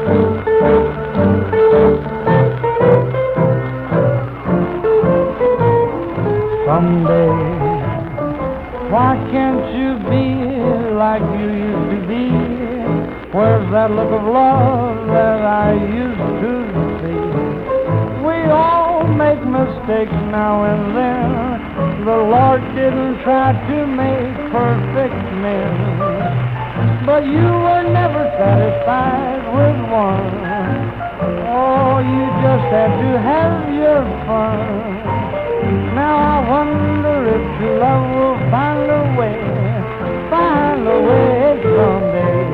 Thank you. someday. Why can't you be like you used to be? Where's that look of love that I used to see? We all make mistakes now and then. The Lord didn't try to make perfect men, but you were never satisfied with one. Oh, you just had to have your fun. Now I wonder if true love will find a way, find a way someday.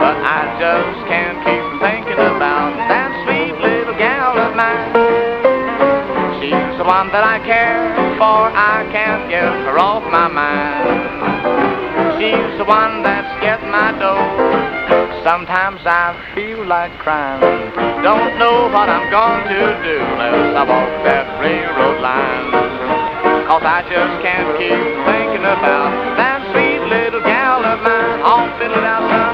But I just can't keep thinking about that sweet little gal of mine. one that I care for, I can't get her off my mind. She's the one that's getting my dough. Sometimes I feel like crying. Don't know what I'm going to do unless I walk that railroad line. Cause I just can't keep thinking about that sweet little gal of mine off in the outside.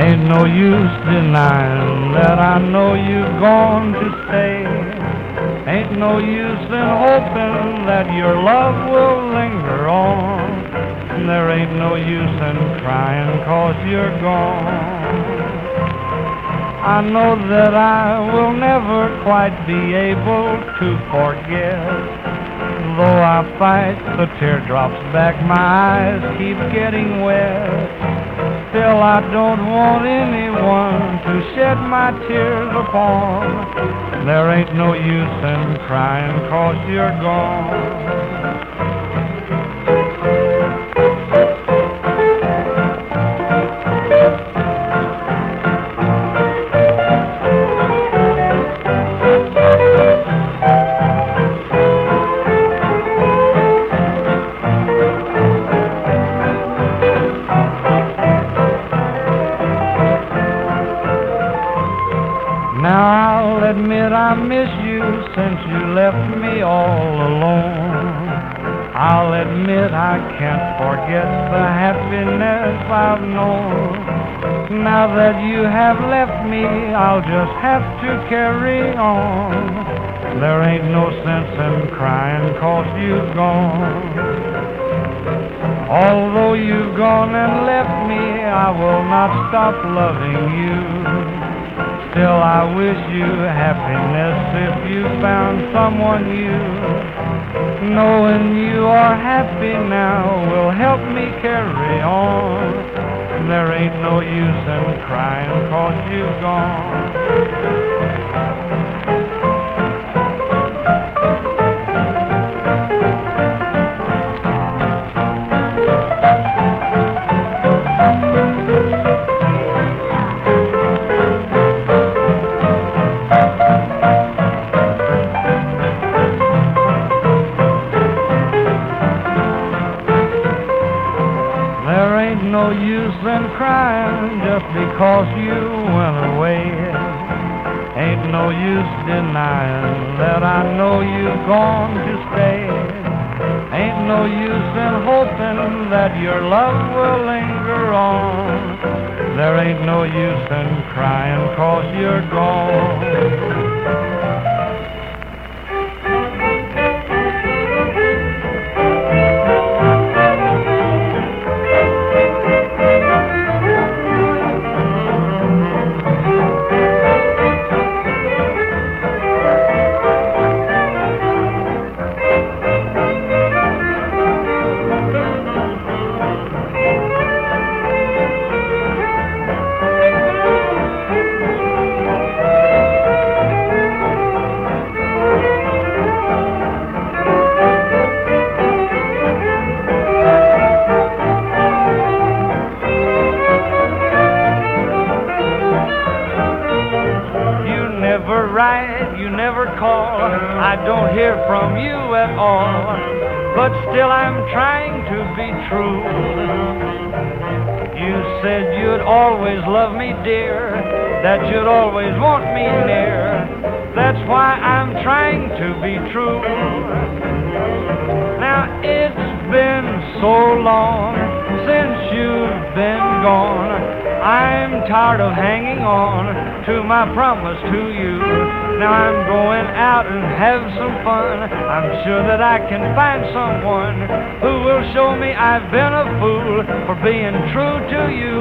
Ain't no use denying that I know you're gone to stay. Ain't no use in hoping that your love will linger on. There ain't no use in crying 'cause you're gone. I know that I will never quite be able to forget. Though I fight, the teardrops back, my eyes keep getting wet. Still I don't want anyone to shed my tears upon. There ain't no use in crying 'cause you're gone. I miss you since you left me all alone. I'll admit I can't forget the happiness I've known. Now that you have left me, I'll just have to carry on. There ain't no sense in crying 'cause you've gone. Although you've gone and left me, I will not stop loving you. Still I wish you happiness if you found someone new. Knowing you are happy now will help me carry on. There ain't no use in crying 'cause you've gone. Crying just because you went away. Ain't no use denying that I know you've gone to stay. Ain't no use in hoping that your love will linger on. There ain't no use in crying 'cause you're gone. That you'd always want me near. That's why I'm trying to be true. Now it's been so long since you've been gone. I'm tired of hanging on to my promise to you. Now I'm going out and have some fun. I'm sure that I can find someone who will show me I've been a fool for being true to you.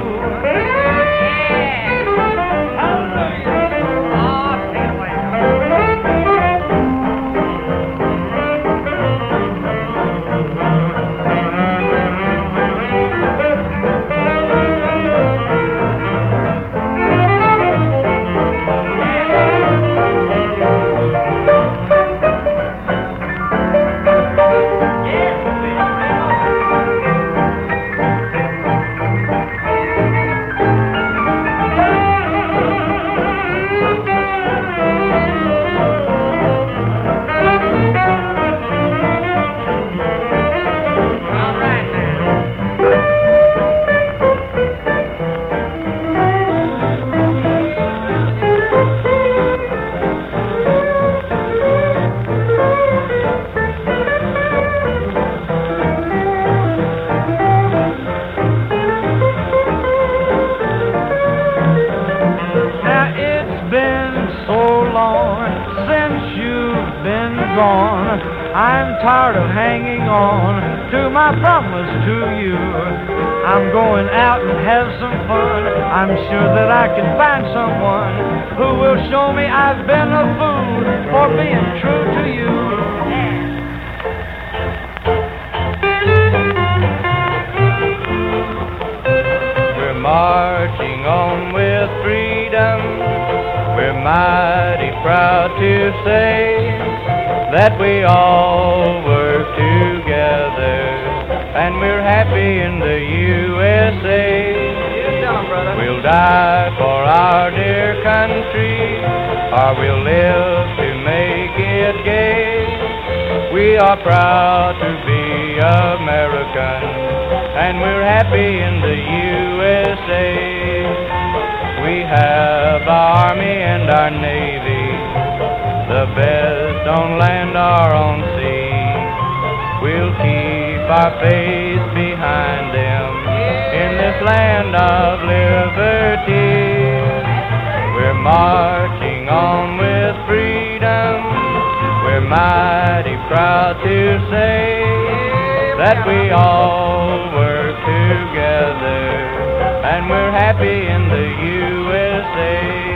gone. I'm tired of hanging on to my promise to you. I'm going out and have some fun. I'm sure that I can find someone who will show me I've been a fool for being true to you. Marching on with freedom, we're mighty proud to say that we all work together and we're happy in the U S A. We'll die for our dear country, or we'll live to make it gay. We are proud to be Americans, and we're happy in the U S A. We have our Army and our Navy, the best on land or on sea. We'll keep our faith behind them in this land of liberty. We're marching on with freedom. We're mighty proud to say that we all were together, and we're happy in the U S A.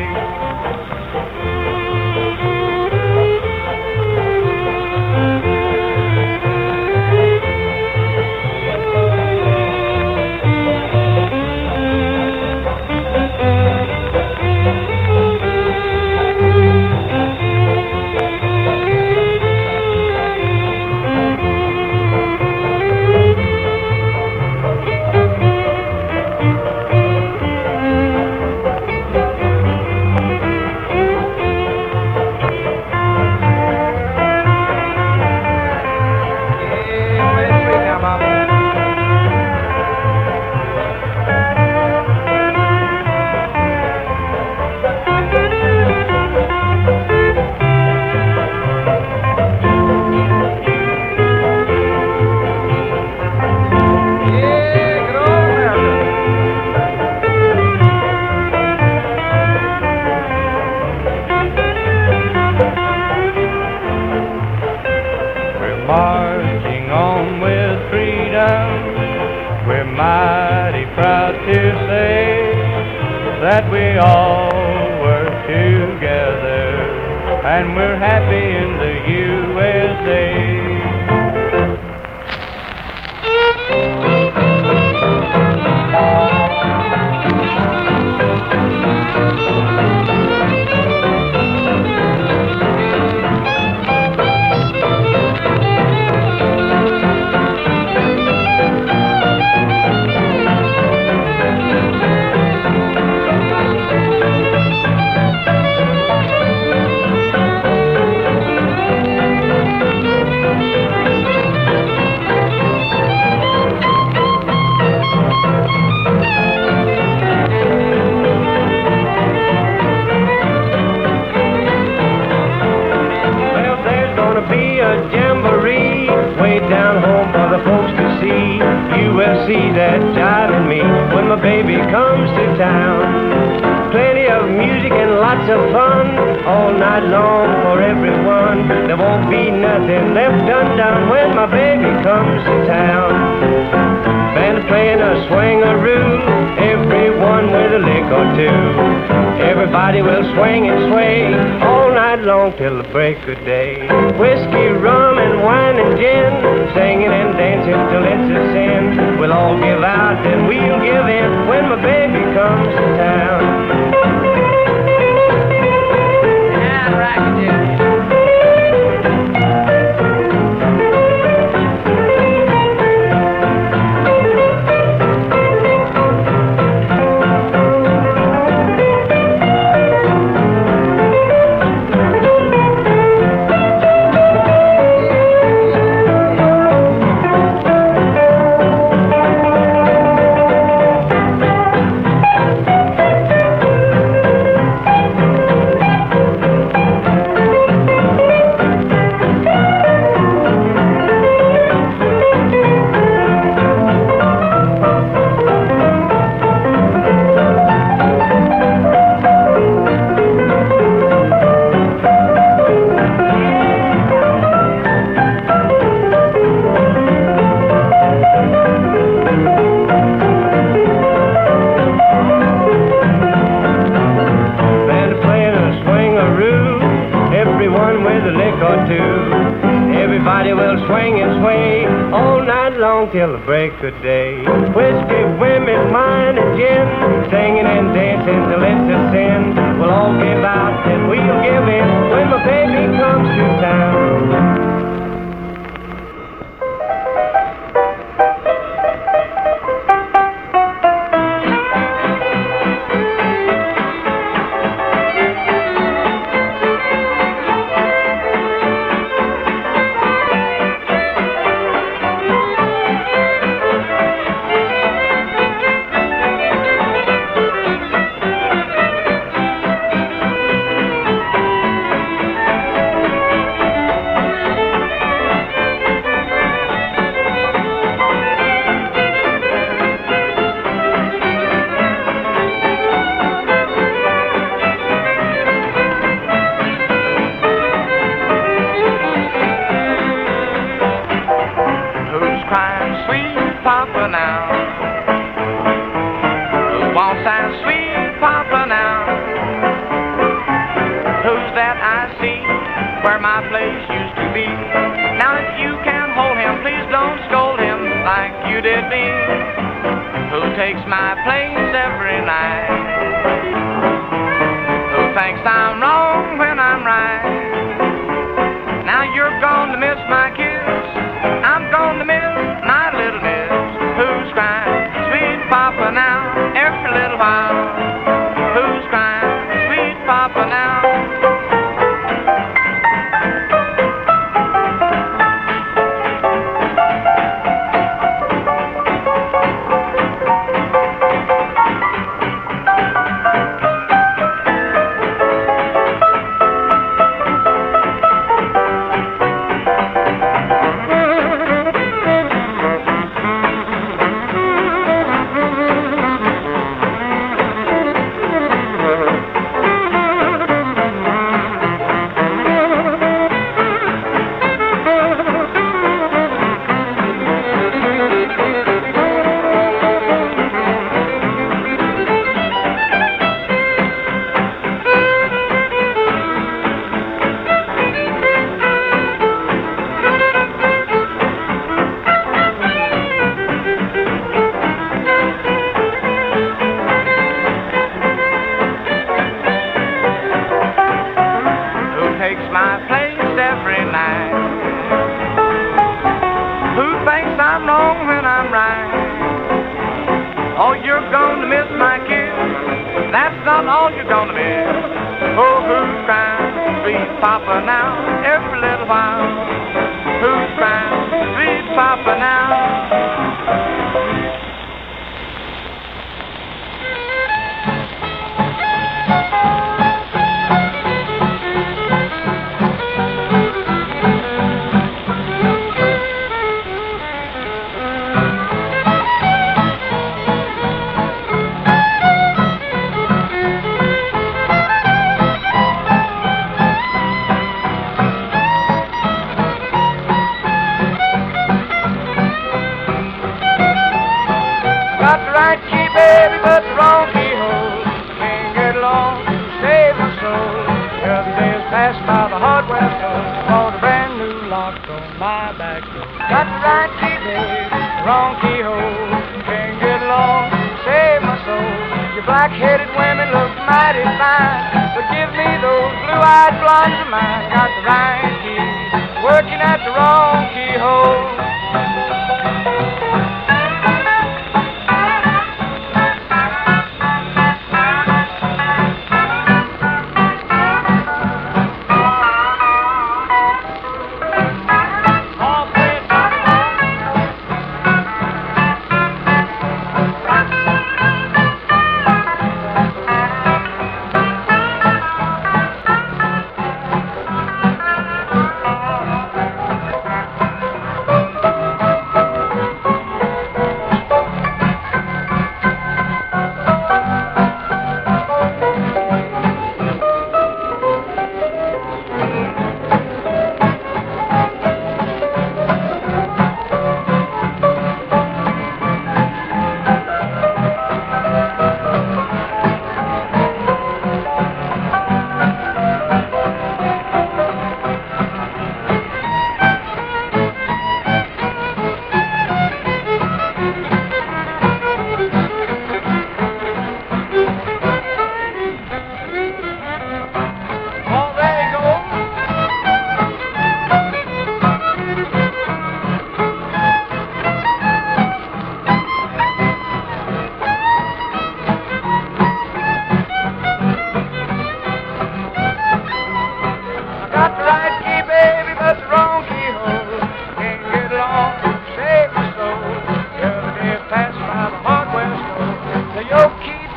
swing and sway all night long till the break of day. Whiskey, women, wine, and gin, singing and dancing till it's a sin. We'll all give out and we'll give in when my baby comes to town.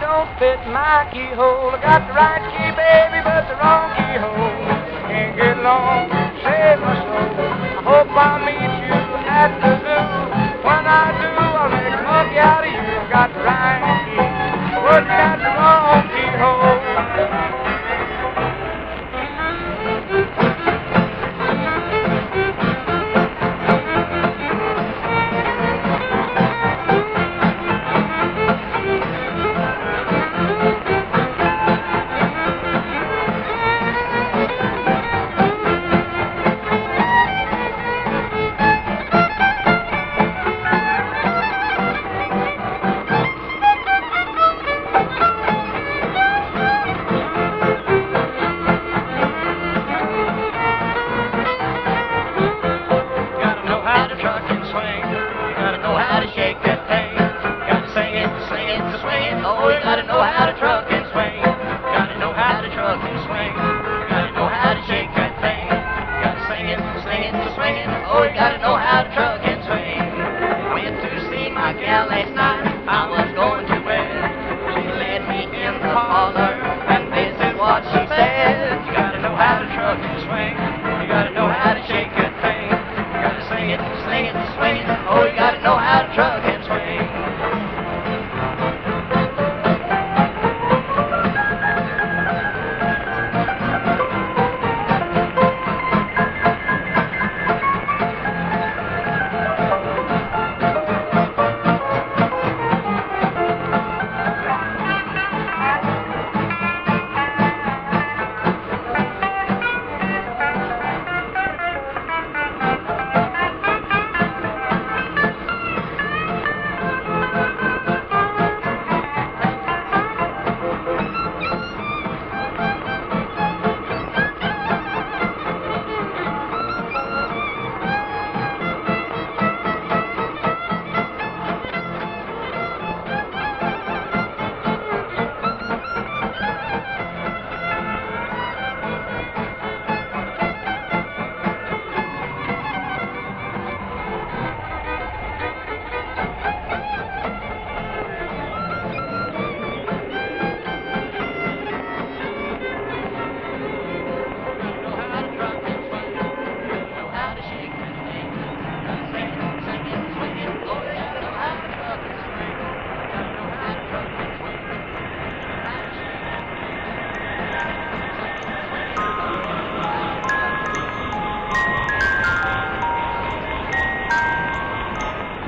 don't fit my keyhole. I got the right key, baby, but the wrong keyhole. Can't get along, save my soul. I hope I'll meet you at the zoo. When I do, I'll make a monkey out of you. I got the right key, but got the wrong keyhole.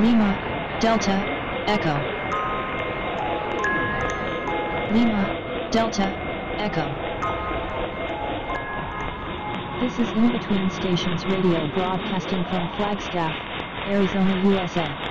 Lima, Delta, Echo. Lima, Delta, Echo. This is In Between Stations Radio broadcasting from Flagstaff, Arizona, U S A.